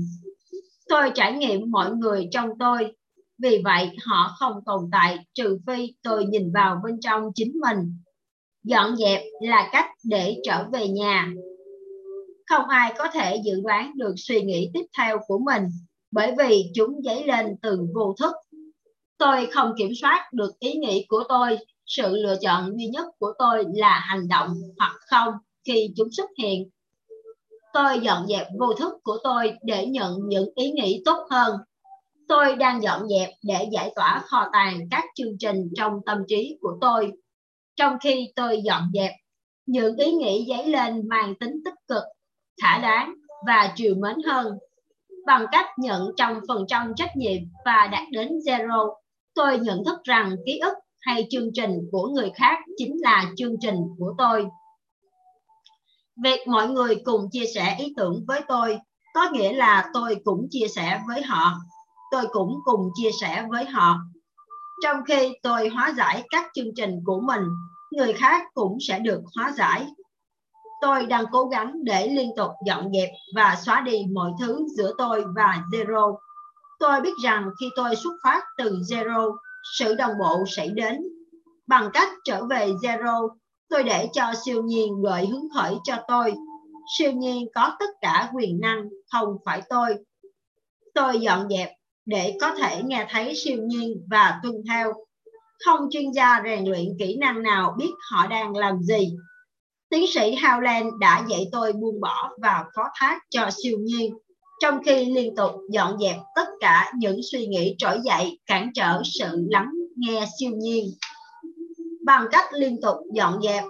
Tôi trải nghiệm mọi người trong tôi. Vì vậy, họ không tồn tại trừ phi tôi nhìn vào bên trong chính mình. Dọn dẹp là cách để trở về nhà. Không ai có thể dự đoán được suy nghĩ tiếp theo của mình, bởi vì chúng dấy lên từ vô thức. Tôi không kiểm soát được ý nghĩ của tôi. Sự lựa chọn duy nhất của tôi là hành động hoặc không khi chúng xuất hiện. Tôi dọn dẹp vô thức của tôi để nhận những ý nghĩ tốt hơn. Tôi đang dọn dẹp để giải tỏa kho tàng các chương trình trong tâm trí của tôi. Trong khi tôi dọn dẹp, những ý nghĩ dấy lên mang tính tích cực, thỏa đáng và trìu mến hơn. Bằng cách nhận 100% trách nhiệm và đạt đến zero, tôi nhận thức rằng ký ức hay chương trình của người khác chính là chương trình của tôi. Việc mọi người cùng chia sẻ ý tưởng với tôi có nghĩa là tôi cũng chia sẻ với họ. Tôi cũng cùng chia sẻ với họ. Trong khi tôi hóa giải các chương trình của mình, người khác cũng sẽ được hóa giải. Tôi đang cố gắng để liên tục dọn dẹp và xóa đi mọi thứ giữa tôi và zero. Tôi biết rằng khi tôi xuất phát từ zero, sự đồng bộ sẽ đến. Bằng cách trở về zero, tôi để cho siêu nhiên gợi hứng khởi cho tôi. Siêu nhiên có tất cả quyền năng, không phải tôi. Tôi dọn dẹp để có thể nghe thấy siêu nhiên và tuân theo. Không chuyên gia rèn luyện kỹ năng nào biết họ đang làm gì. Tiến sĩ Hew Len đã dạy tôi buông bỏ và phó thác cho siêu nhiên, trong khi liên tục dọn dẹp tất cả những suy nghĩ trỗi dậy cản trở sự lắng nghe siêu nhiên. Bằng cách liên tục dọn dẹp,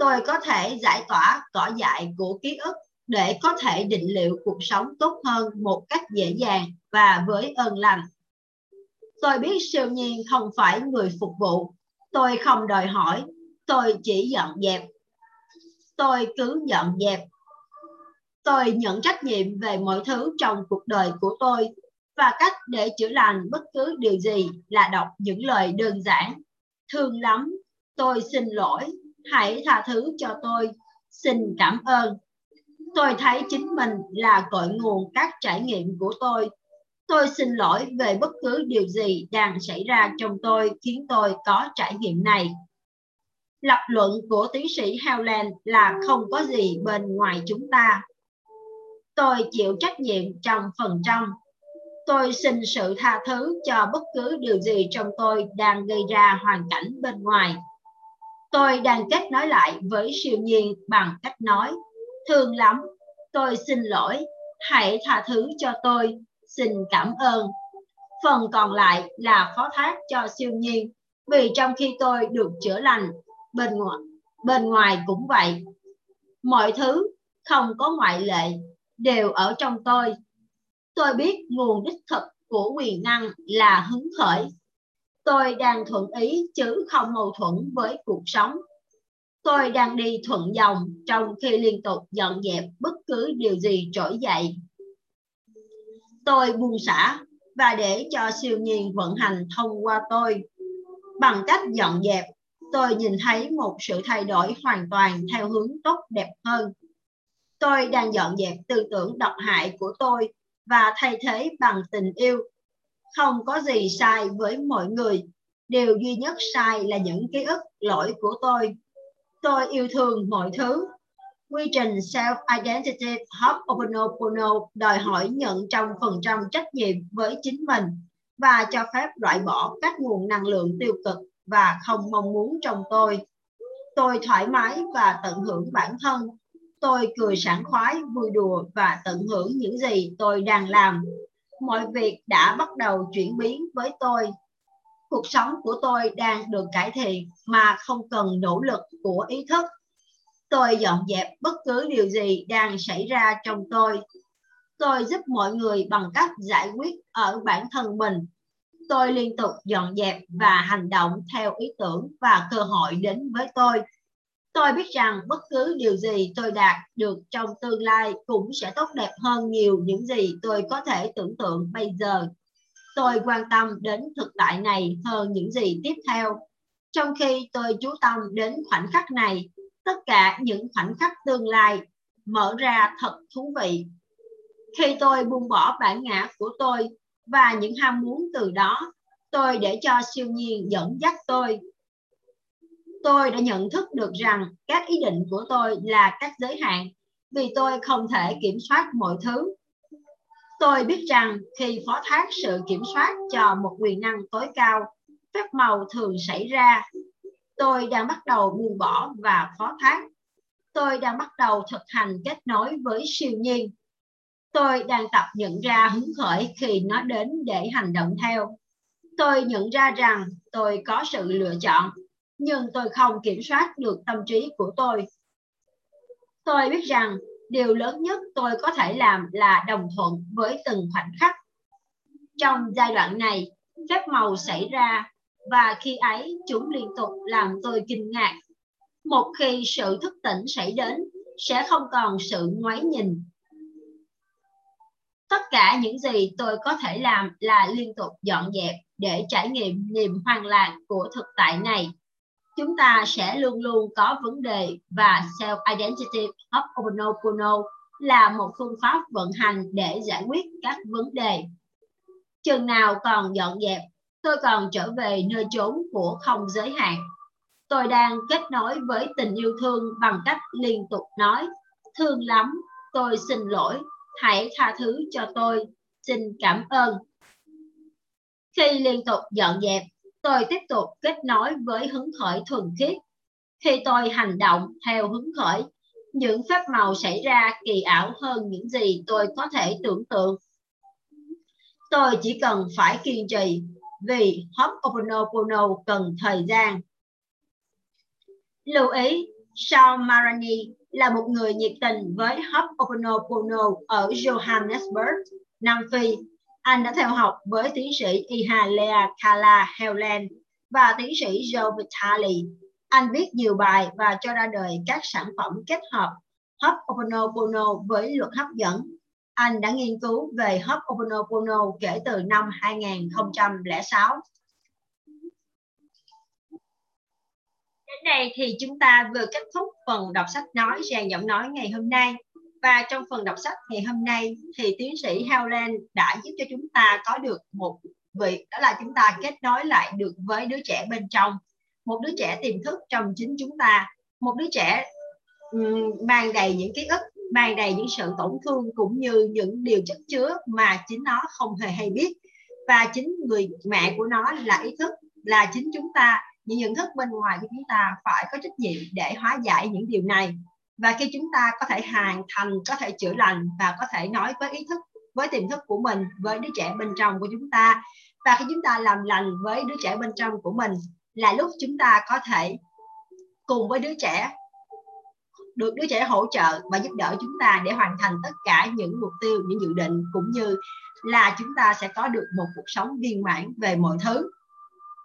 tôi có thể giải tỏa cỏ dại của ký ức để có thể định liệu cuộc sống tốt hơn một cách dễ dàng và với ơn lành. Tôi biết siêu nhiên không phải người phục vụ. Tôi không đòi hỏi, tôi chỉ dọn dẹp. Tôi cứ dọn dẹp. Tôi nhận trách nhiệm về mọi thứ trong cuộc đời của tôi. và cách để chữa lành bất cứ điều gì là đọc những lời đơn giản. Thương lắm, tôi xin lỗi, hãy tha thứ cho tôi, xin cảm ơn. Tôi thấy chính mình là cội nguồn các trải nghiệm của tôi. Tôi xin lỗi về bất cứ điều gì đang xảy ra trong tôi khiến tôi có trải nghiệm này. Lập luận của tiến sĩ Hew Len là không có gì bên ngoài chúng ta. Tôi chịu trách nhiệm 100%. Tôi xin sự tha thứ cho bất cứ điều gì trong tôi đang gây ra hoàn cảnh bên ngoài. Tôi đang kết nối lại với siêu nhiên bằng cách nói: thương lắm, tôi xin lỗi, hãy tha thứ cho tôi, xin cảm ơn. Phần còn lại là phó thác cho siêu nhiên, vì trong khi tôi được chữa lành, bên ngoài cũng vậy. Mọi thứ, không có ngoại lệ, đều ở trong tôi. Tôi biết nguồn đích thực của quyền năng là hứng khởi. Tôi đang thuận ý chứ không mâu thuẫn với cuộc sống. Tôi đang đi thuận dòng trong khi liên tục dọn dẹp bất cứ điều gì trỗi dậy. Tôi buông xả và để cho siêu nhiên vận hành thông qua tôi. Bằng cách dọn dẹp, tôi nhìn thấy một sự thay đổi hoàn toàn theo hướng tốt đẹp hơn. Tôi đang dọn dẹp tư tưởng độc hại của tôi và thay thế bằng tình yêu. Không có gì sai với mọi người. Điều duy nhất sai là những ký ức lỗi của tôi. Tôi yêu thương mọi thứ. Quy trình Self-Identity Ho'oponopono đòi hỏi nhận 100% trách nhiệm với chính mình và cho phép loại bỏ các nguồn năng lượng tiêu cực và không mong muốn trong tôi. Tôi thoải mái và tận hưởng bản thân. Tôi cười sảng khoái, vui đùa và tận hưởng những gì tôi đang làm. Mọi việc đã bắt đầu chuyển biến với tôi. Cuộc sống của tôi đang được cải thiện mà không cần nỗ lực của ý thức. Tôi dọn dẹp bất cứ điều gì đang xảy ra trong tôi. Tôi giúp mọi người bằng cách giải quyết ở bản thân mình. Tôi liên tục dọn dẹp và hành động theo ý tưởng và cơ hội đến với tôi. Tôi biết rằng bất cứ điều gì tôi đạt được trong tương lai cũng sẽ tốt đẹp hơn nhiều những gì tôi có thể tưởng tượng bây giờ. Tôi quan tâm đến thực tại này hơn những gì tiếp theo. Trong khi tôi chú tâm đến khoảnh khắc này, tất cả những khoảnh khắc tương lai mở ra thật thú vị. Khi tôi buông bỏ bản ngã của tôi và những ham muốn từ đó, tôi để cho siêu nhiên dẫn dắt tôi. Tôi đã nhận thức được rằng các ý định của tôi là các giới hạn vì tôi không thể kiểm soát mọi thứ. Tôi biết rằng khi phó thác sự kiểm soát cho một quyền năng tối cao, phép màu thường xảy ra. Tôi đang bắt đầu buông bỏ và phó thác. Tôi đang bắt đầu thực hành kết nối với siêu nhiên. Tôi đang tập nhận ra hứng khởi khi nó đến để hành động theo. Tôi nhận ra rằng tôi có sự lựa chọn, nhưng tôi không kiểm soát được tâm trí của tôi. Tôi biết rằng điều lớn nhất tôi có thể làm là đồng thuận với từng khoảnh khắc. Trong giai đoạn này, phép màu xảy ra và khi ấy chúng liên tục làm tôi kinh ngạc. Một khi sự thức tỉnh xảy đến, sẽ không còn sự ngoái nhìn. Tất cả những gì tôi có thể làm là liên tục dọn dẹp để trải nghiệm niềm hoang lạc của thực tại này. Chúng ta sẽ luôn luôn có vấn đề và Self-Identity Ho'oponopono là một phương pháp vận hành để giải quyết các vấn đề. Chừng nào còn dọn dẹp, tôi còn trở về nơi chốn của không giới hạn. Tôi đang kết nối với tình yêu thương bằng cách liên tục nói: thương lắm, tôi xin lỗi, hãy tha thứ cho tôi, xin cảm ơn. Khi liên tục dọn dẹp, tôi tiếp tục kết nối với hứng khởi thuần khiết. Khi tôi hành động theo hứng khởi, những phép màu xảy ra kỳ ảo hơn những gì tôi có thể tưởng tượng. Tôi chỉ cần phải kiên trì, vì Ho'oponopono cần thời gian. Lưu ý, Sao Marani là một người nhiệt tình với Ho'oponopono ở Johannesburg, Nam Phi. Anh đã theo học với tiến sĩ Kala Hew Len và tiến sĩ Joe Vitale. Anh viết nhiều bài và cho ra đời các sản phẩm kết hợp Ho'oponopono với luật hấp dẫn, Anh đã nghiên cứu về Ho'oponopono kể từ năm 2006. Đến đây thì chúng ta vừa kết thúc phần đọc sách nói rèn giọng nói ngày hôm nay. Và trong phần đọc sách ngày hôm nay thì tiến sĩ Hew Len đã giúp cho chúng ta có được một việc, đó là chúng ta kết nối lại được với đứa trẻ bên trong. Một đứa trẻ tiềm thức trong chính chúng ta. Một đứa trẻ mang đầy những ký ức, mang đầy những sự tổn thương cũng như những điều chất chứa mà chính nó không hề hay biết. Và chính người mẹ của nó là ý thức, là chính chúng ta. Những nhận thức bên ngoài của chúng ta phải có trách nhiệm để hóa giải những điều này. Và khi chúng ta có thể hoàn thành, có thể chữa lành và có thể nói với ý thức, với tiềm thức của mình, với đứa trẻ bên trong của chúng ta. Và khi chúng ta làm lành với đứa trẻ bên trong của mình là lúc chúng ta có thể cùng với đứa trẻ, được đứa trẻ hỗ trợ và giúp đỡ chúng ta để hoàn thành tất cả những mục tiêu, những dự định, cũng như là chúng ta sẽ có được một cuộc sống viên mãn về mọi thứ.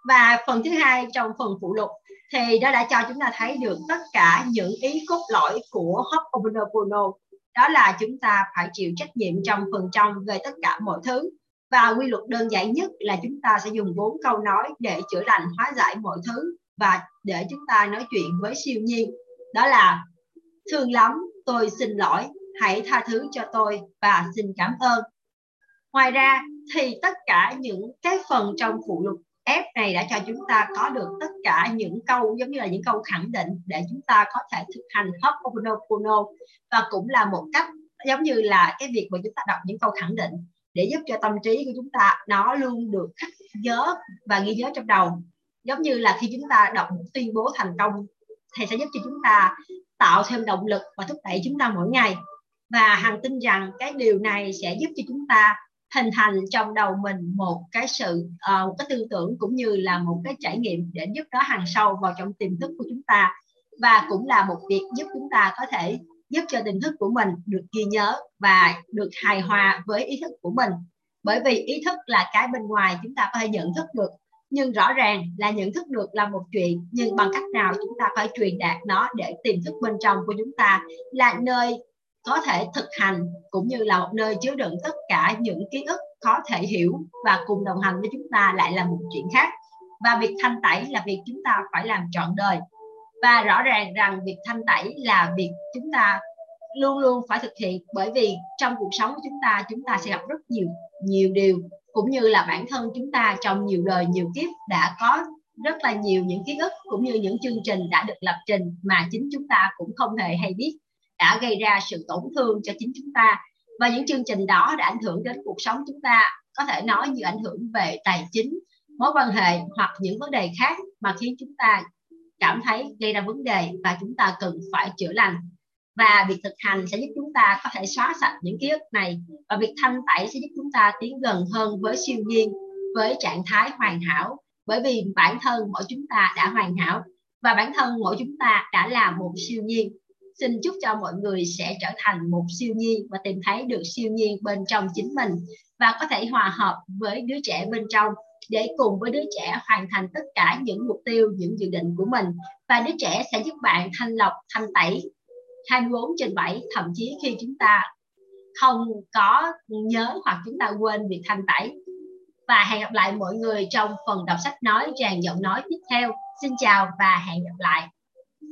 Và phần thứ hai trong phần phụ lục thì nó đã cho chúng ta thấy được tất cả những ý cốt lõi của Ho'oponopono. Đó là chúng ta phải chịu trách nhiệm trong phần trong về tất cả mọi thứ. Và quy luật đơn giản nhất là chúng ta sẽ dùng 4 câu nói để chữa lành, hóa giải mọi thứ. Và để chúng ta nói chuyện với siêu nhiên. Đó là: thương lắm, tôi xin lỗi, hãy tha thứ cho tôi và xin cảm ơn. Ngoài ra thì tất cả những cái phần trong phụ lục F này đã cho chúng ta có được tất cả những câu giống như là những câu khẳng định để chúng ta có thể thực hành Ho'oponopono. Và cũng là một cách giống như là cái việc mà chúng ta đọc những câu khẳng định để giúp cho tâm trí của chúng ta nó luôn được khắc nhớ và ghi nhớ trong đầu. Giống như là khi chúng ta đọc một tuyên bố thành công thì sẽ giúp cho chúng ta tạo thêm động lực và thúc đẩy chúng ta mỗi ngày. Và Hằng tin rằng cái điều này sẽ giúp cho chúng ta hình thành trong đầu mình một cái sự, một cái tư tưởng cũng như là một cái trải nghiệm để giúp nó hằn sâu vào trong tiềm thức của chúng ta. Và cũng là một việc giúp chúng ta có thể giúp cho tiềm thức của mình được ghi nhớ và được hài hòa với ý thức của mình. Bởi vì ý thức là cái bên ngoài chúng ta có thể nhận thức được, nhưng rõ ràng là nhận thức được là một chuyện, nhưng bằng cách nào chúng ta phải truyền đạt nó để tiềm thức bên trong của chúng ta là nơi có thể thực hành, cũng như là một nơi chứa đựng tất cả những ký ức có thể hiểu và cùng đồng hành với chúng ta lại là một chuyện khác. Và việc thanh tẩy là việc chúng ta phải làm trọn đời. Và rõ ràng rằng việc thanh tẩy là việc chúng ta luôn luôn phải thực hiện, bởi vì trong cuộc sống của chúng ta sẽ gặp rất nhiều điều, cũng như là bản thân chúng ta trong nhiều đời, nhiều kiếp đã có rất là nhiều những ký ức cũng như những chương trình đã được lập trình mà chính chúng ta cũng không hề hay biết, đã gây ra sự tổn thương cho chính chúng ta. Và những chương trình đó đã ảnh hưởng đến cuộc sống chúng ta, có thể nói như ảnh hưởng về tài chính, mối quan hệ hoặc những vấn đề khác mà khiến chúng ta cảm thấy gây ra vấn đề và chúng ta cần phải chữa lành. Và việc thực hành sẽ giúp chúng ta có thể xóa sạch những ký ức này, và việc thanh tẩy sẽ giúp chúng ta tiến gần hơn với siêu nhiên, với trạng thái hoàn hảo, bởi vì bản thân mỗi chúng ta đã hoàn hảo và bản thân mỗi chúng ta đã là một siêu nhiên. Xin chúc cho mọi người sẽ trở thành một siêu nhiên và tìm thấy được siêu nhiên bên trong chính mình, và có thể hòa hợp với đứa trẻ bên trong để cùng với đứa trẻ hoàn thành tất cả những mục tiêu, những dự định của mình. Và đứa trẻ sẽ giúp bạn thanh lọc, thanh tẩy 24/7, thậm chí khi chúng ta không có nhớ hoặc chúng ta quên việc thanh tẩy. Và hẹn gặp lại mọi người trong phần đọc sách nói, rèn giọng nói tiếp theo. Xin chào và hẹn gặp lại.